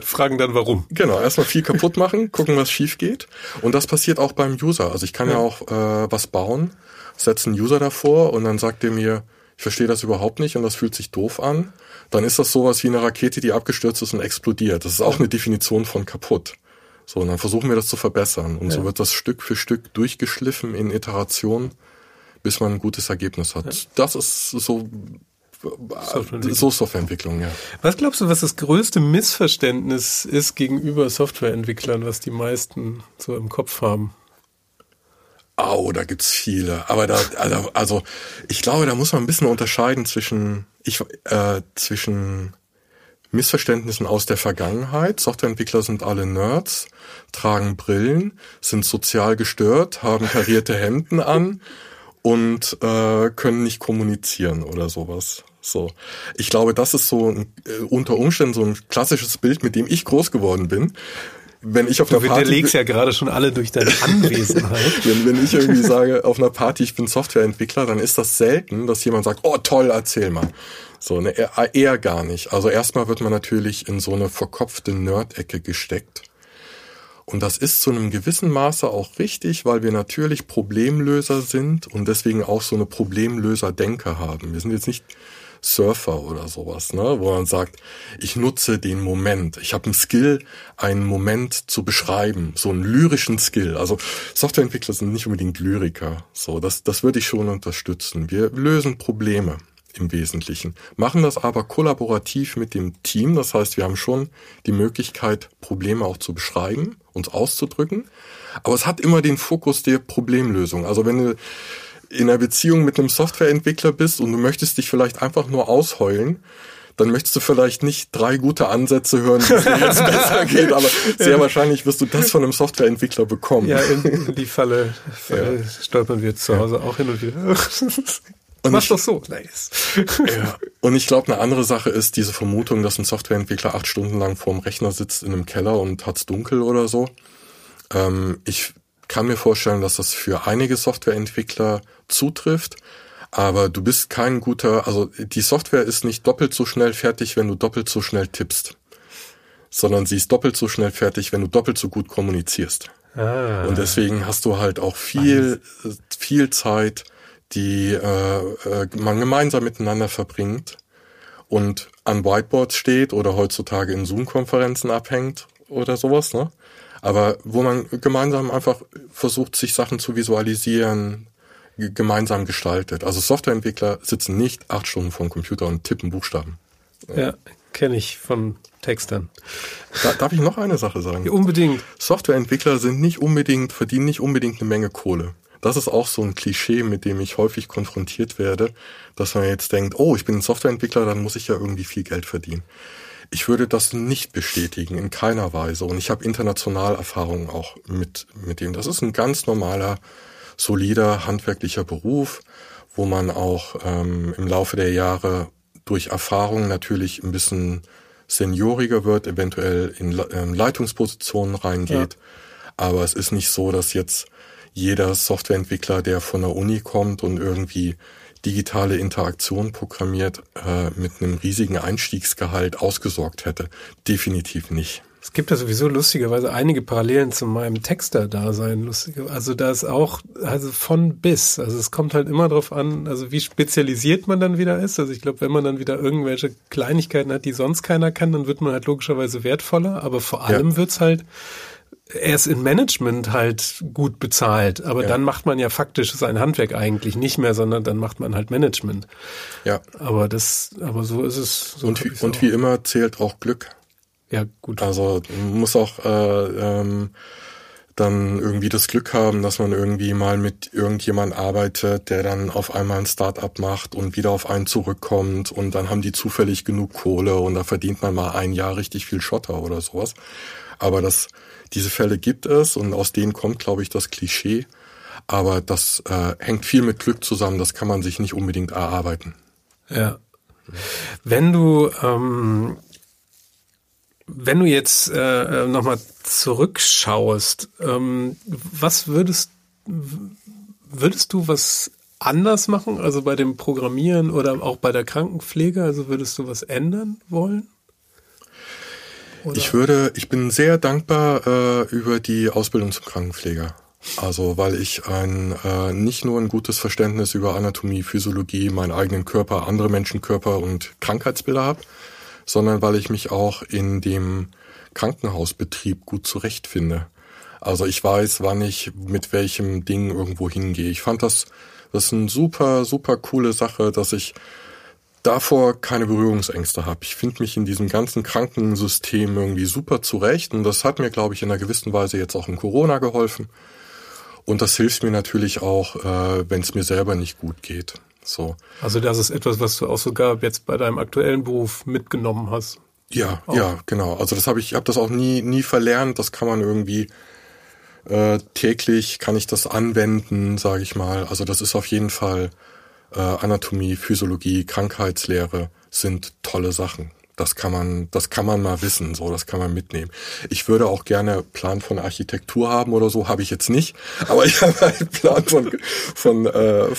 fragen dann warum. Genau, erstmal viel kaputt machen, gucken, was schief geht. Und das passiert auch beim User. Also ich kann ja auch was bauen, setze einen User davor und dann sagt er mir, ich verstehe das überhaupt nicht und das fühlt sich doof an. Dann ist das sowas wie eine Rakete, die abgestürzt ist und explodiert. Das ist auch eine Definition von kaputt. So, und dann versuchen wir das zu verbessern. Und so wird das Stück für Stück durchgeschliffen in Iterationen, bis man ein gutes Ergebnis hat. Ja. Das ist so Softwareentwicklung, ja. Was glaubst du, was das größte Missverständnis ist gegenüber Softwareentwicklern, was die meisten so im Kopf haben? Da gibt's viele. Aber ich glaube, da muss man ein bisschen unterscheiden zwischen Missverständnissen aus der Vergangenheit. Softwareentwickler sind alle Nerds, tragen Brillen, sind sozial gestört, haben karierte Hemden an und können nicht kommunizieren oder sowas. So, ich glaube, das ist so unter Umständen so ein klassisches Bild, mit dem ich groß geworden bin. Wenn ich auf einer Party... Du widerlegst ja gerade schon alle durch deine Anwesenheit. wenn ich irgendwie sage, auf einer Party, ich bin Softwareentwickler, dann ist das selten, dass jemand sagt, oh toll, erzähl mal. So, ne, eher gar nicht. Also erstmal wird man natürlich in so eine verkopfte Nerd-Ecke gesteckt. Und das ist zu einem gewissen Maße auch richtig, weil wir natürlich Problemlöser sind und deswegen auch so eine Problemlöser-Denke haben. Wir sind jetzt nicht Surfer oder sowas, ne, wo man sagt, ich nutze den Moment. Ich habe einen Skill, einen Moment zu beschreiben, so einen lyrischen Skill. Also Softwareentwickler sind nicht unbedingt Lyriker. So, das würde ich schon unterstützen. Wir lösen Probleme im Wesentlichen, machen das aber kollaborativ mit dem Team. Das heißt, wir haben schon die Möglichkeit, Probleme auch zu beschreiben, uns auszudrücken. Aber es hat immer den Fokus der Problemlösung. Also wenn du in einer Beziehung mit einem Softwareentwickler bist und du möchtest dich vielleicht einfach nur ausheulen, dann möchtest du vielleicht nicht 3 gute Ansätze hören, wie es dir jetzt besser geht, aber sehr wahrscheinlich wirst du das von einem Softwareentwickler bekommen. Ja, in die Falle stolpern wir zu Hause auch hin und wieder. Mach doch so, nice. Ja. Und ich glaube, eine andere Sache ist diese Vermutung, dass ein Softwareentwickler 8 Stunden lang vorm Rechner sitzt in einem Keller und hat's dunkel oder so. Ich kann mir vorstellen, dass das für einige Softwareentwickler zutrifft, aber du bist kein guter, also die Software ist nicht doppelt so schnell fertig, wenn du doppelt so schnell tippst, sondern sie ist doppelt so schnell fertig, wenn du doppelt so gut kommunizierst. Und deswegen hast du halt auch viel Zeit, die man gemeinsam miteinander verbringt und an Whiteboards steht oder heutzutage in Zoom-Konferenzen abhängt oder sowas, ne? Aber wo man gemeinsam einfach versucht, sich Sachen zu visualisieren, gemeinsam gestaltet. Also Softwareentwickler sitzen nicht 8 Stunden vor dem Computer und tippen Buchstaben. Ja, kenne ich von Textern. Darf ich noch eine Sache sagen? Ja, unbedingt. Softwareentwickler verdienen nicht unbedingt eine Menge Kohle. Das ist auch so ein Klischee, mit dem ich häufig konfrontiert werde, dass man jetzt denkt, oh, ich bin ein Softwareentwickler, dann muss ich ja irgendwie viel Geld verdienen. Ich würde das nicht bestätigen, in keiner Weise. Und ich habe international Erfahrungen auch mit dem. Das ist ein ganz normaler, solider, handwerklicher Beruf, wo man auch im Laufe der Jahre durch Erfahrung natürlich ein bisschen senioriger wird, eventuell in Leitungspositionen reingeht. Ja. Aber es ist nicht so, dass jetzt jeder Softwareentwickler, der von der Uni kommt und irgendwie digitale Interaktion programmiert, mit einem riesigen Einstiegsgehalt ausgesorgt hätte. Definitiv nicht. Es gibt ja sowieso lustigerweise einige Parallelen zu meinem Texter-Dasein. Also da ist auch, also von bis. Also es kommt halt immer drauf an, also wie spezialisiert man dann wieder ist. Also ich glaube, wenn man dann wieder irgendwelche Kleinigkeiten hat, die sonst keiner kann, dann wird man halt logischerweise wertvoller. Aber vor allem wird's halt erst in Management halt gut bezahlt. Aber dann macht man ja faktisch sein Handwerk eigentlich nicht mehr, sondern dann macht man halt Management. Ja. Aber so ist es. So und wie immer zählt auch Glück. Ja, gut. Also muss auch dann irgendwie das Glück haben, dass man irgendwie mal mit irgendjemand arbeitet, der dann auf einmal ein Start-up macht und wieder auf einen zurückkommt und dann haben die zufällig genug Kohle und da verdient man mal ein Jahr richtig viel Schotter oder sowas. Aber diese Fälle gibt es und aus denen kommt, glaube ich, das Klischee. Aber das hängt viel mit Glück zusammen, das kann man sich nicht unbedingt erarbeiten. Ja. Wenn du... Wenn du jetzt nochmal zurückschaust, was würdest du was anders machen, also bei dem Programmieren oder auch bei der Krankenpflege, also würdest du was ändern wollen? Oder? Ich bin sehr dankbar über die Ausbildung zum Krankenpfleger. Also weil ich nicht nur ein gutes Verständnis über Anatomie, Physiologie, meinen eigenen Körper, andere Menschenkörper und Krankheitsbilder habe, sondern weil ich mich auch in dem Krankenhausbetrieb gut zurechtfinde. Also ich weiß, wann ich mit welchem Ding irgendwo hingehe. Ich fand das eine super, super coole Sache, dass ich davor keine Berührungsängste habe. Ich finde mich in diesem ganzen Krankensystem irgendwie super zurecht und das hat mir, glaube ich, in einer gewissen Weise jetzt auch in Corona geholfen. Und das hilft mir natürlich auch, wenn es mir selber nicht gut geht. So. Also das ist etwas, was du auch sogar jetzt bei deinem aktuellen Beruf mitgenommen hast. Ja, auch. Ja, genau. Also das habe das auch nie verlernt. Das kann man irgendwie täglich kann ich das anwenden, sage ich mal. Also das ist auf jeden Fall Anatomie, Physiologie, Krankheitslehre sind tolle Sachen. Das kann man mal wissen, so, das kann man mitnehmen. Ich würde auch gerne Plan von Architektur haben oder so, habe ich jetzt nicht, aber ich habe einen Plan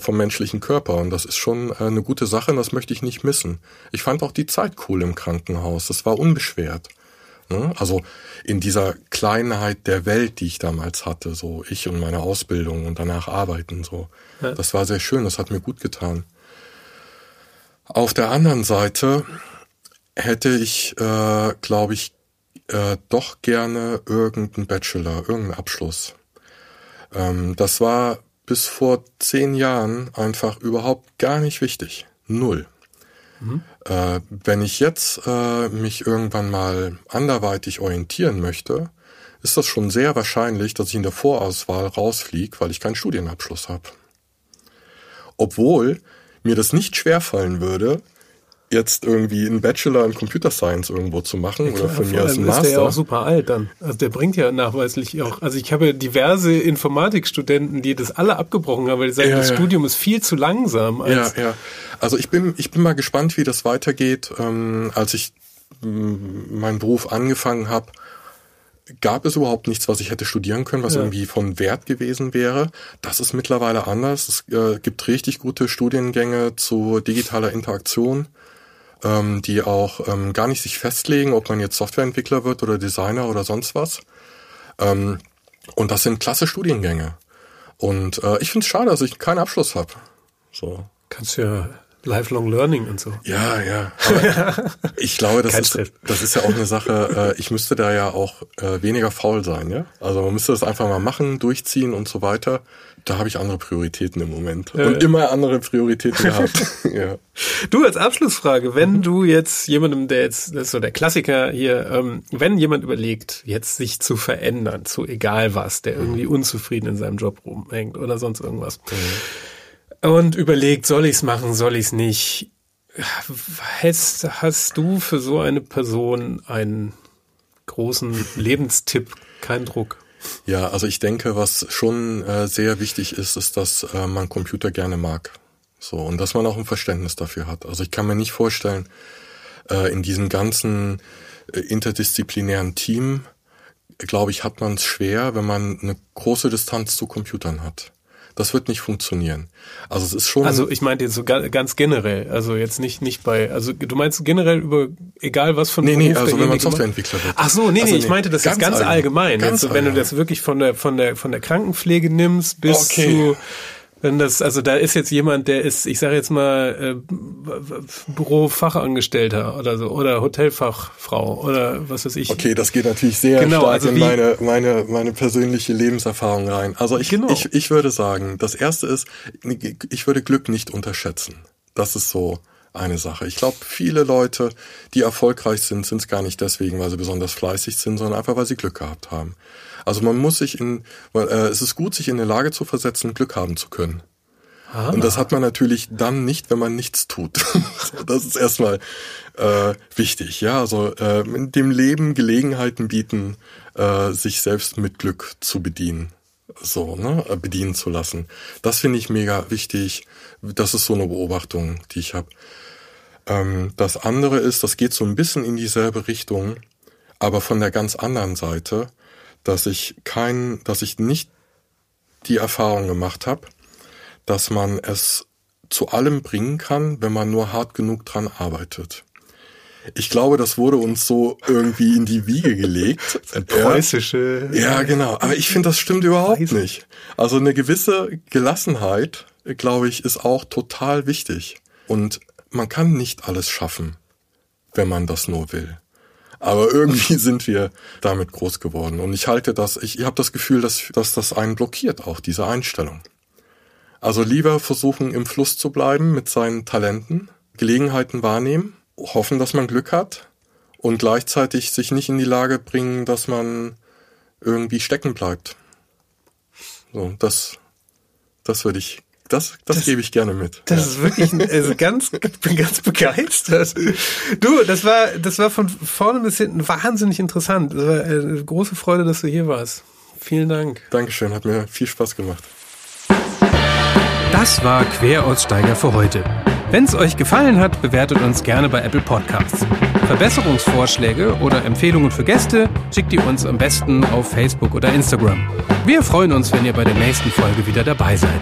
vom menschlichen Körper und das ist schon eine gute Sache und das möchte ich nicht missen. Ich fand auch die Zeit cool im Krankenhaus, das war unbeschwert. Ne? Also in dieser Kleinheit der Welt, die ich damals hatte, so ich und meine Ausbildung und danach arbeiten, so. Ja. Das war sehr schön, das hat mir gut getan. Auf der anderen Seite hätte ich, glaube ich, doch gerne irgendeinen Bachelor, irgendeinen Abschluss. Das war bis vor 10 Jahren einfach überhaupt gar nicht wichtig. Null. Mhm. Wenn ich jetzt mich irgendwann mal anderweitig orientieren möchte, ist das schon sehr wahrscheinlich, dass ich in der Vorauswahl rausfliege, weil ich keinen Studienabschluss habe. Obwohl mir das nicht schwerfallen würde, jetzt irgendwie einen Bachelor in Computer Science irgendwo zu machen, ja, klar, oder von mir aus einen Master. Ist der ja auch super alt dann. Also der bringt ja nachweislich auch. Also ich habe ja diverse Informatikstudenten, die das alle abgebrochen haben, weil die sagen, das Studium ist viel zu langsam. Also ich bin mal gespannt, wie das weitergeht. Als ich meinen Beruf angefangen habe, gab es überhaupt nichts, was ich hätte studieren können, was irgendwie von Wert gewesen wäre. Das ist mittlerweile anders. Es gibt richtig gute Studiengänge zu digitaler Interaktion, die auch gar nicht sich festlegen, ob man jetzt Softwareentwickler wird oder Designer oder sonst was. Und das sind klasse Studiengänge. Und ich finde es schade, dass ich keinen Abschluss habe. So. Kannst du ja Lifelong Learning und so. Ja. Aber ich glaube, das ist ja auch eine Sache, ich müsste da ja auch weniger faul sein, ja? Also man müsste das einfach mal machen, durchziehen und so weiter. Da habe ich andere Prioritäten im Moment. Und immer andere Prioritäten gehabt. Ja. Du, als Abschlussfrage, wenn du jetzt jemandem, das ist so der Klassiker hier, wenn jemand überlegt, jetzt sich zu verändern, zu egal was, der irgendwie unzufrieden in seinem Job rumhängt oder sonst irgendwas, und überlegt, soll ich's machen, soll ich's nicht? Hast du für so eine Person einen großen Lebenstipp? Kein Druck. Ja, also ich denke, was schon sehr wichtig ist, ist, dass man Computer gerne mag. So, und dass man auch ein Verständnis dafür hat. Also ich kann mir nicht vorstellen, in diesem ganzen interdisziplinären Team, glaube ich, hat man es schwer, wenn man eine große Distanz zu Computern hat. Das wird nicht funktionieren. Also es ist schon. Also ich meinte jetzt so ganz generell, also jetzt nicht bei, also du meinst generell über egal was von Beruf, also wenn man Softwareentwickler wird. Ach so, ich meinte das jetzt ganz allgemein. Ganz also, wenn du das wirklich von der Krankenpflege nimmst bis zu, wenn das, also da ist jetzt jemand, der ist, ich sage jetzt mal Bürofachangestellter oder so oder Hotelfachfrau oder was weiß ich. Okay, das geht natürlich sehr stark also in meine persönliche Lebenserfahrung rein. Also ich würde sagen, das Erste ist, ich würde Glück nicht unterschätzen. Das ist so eine Sache. Ich glaube, viele Leute, die erfolgreich sind, sind es gar nicht deswegen, weil sie besonders fleißig sind, sondern einfach, weil sie Glück gehabt haben. Also man muss sich es ist gut, sich in eine Lage zu versetzen, Glück haben zu können. Ah. Und das hat man natürlich dann nicht, wenn man nichts tut. Das ist erstmal wichtig. Ja, also dem Leben Gelegenheiten bieten, sich selbst mit Glück zu bedienen. So, ne, bedienen zu lassen. Das finde ich mega wichtig. Das ist so eine Beobachtung, die ich habe. Das andere ist, das geht so ein bisschen in dieselbe Richtung, aber von der ganz anderen Seite, dass ich nicht die Erfahrung gemacht habe, dass man es zu allem bringen kann, wenn man nur hart genug dran arbeitet. Ich glaube, das wurde uns so irgendwie in die Wiege gelegt. Preußische. Ja, genau. Aber ich finde, das stimmt überhaupt nicht. Also eine gewisse Gelassenheit, glaube ich, ist auch total wichtig. Und man kann nicht alles schaffen, wenn man das nur will. Aber irgendwie sind wir damit groß geworden. Und ich habe das Gefühl, dass das einen blockiert, auch diese Einstellung. Also lieber versuchen, im Fluss zu bleiben mit seinen Talenten, Gelegenheiten wahrnehmen, hoffen, dass man Glück hat und gleichzeitig sich nicht in die Lage bringen, dass man irgendwie stecken bleibt. So, das würde ich, das gebe ich gerne mit. Das ist wirklich, bin ganz begeistert. Du, das war von vorne bis hinten wahnsinnig interessant. Das war eine große Freude, dass du hier warst. Vielen Dank. Dankeschön, hat mir viel Spaß gemacht. Das war Queraussteiger für heute. Wenn es euch gefallen hat, bewertet uns gerne bei Apple Podcasts. Verbesserungsvorschläge oder Empfehlungen für Gäste schickt ihr uns am besten auf Facebook oder Instagram. Wir freuen uns, wenn ihr bei der nächsten Folge wieder dabei seid.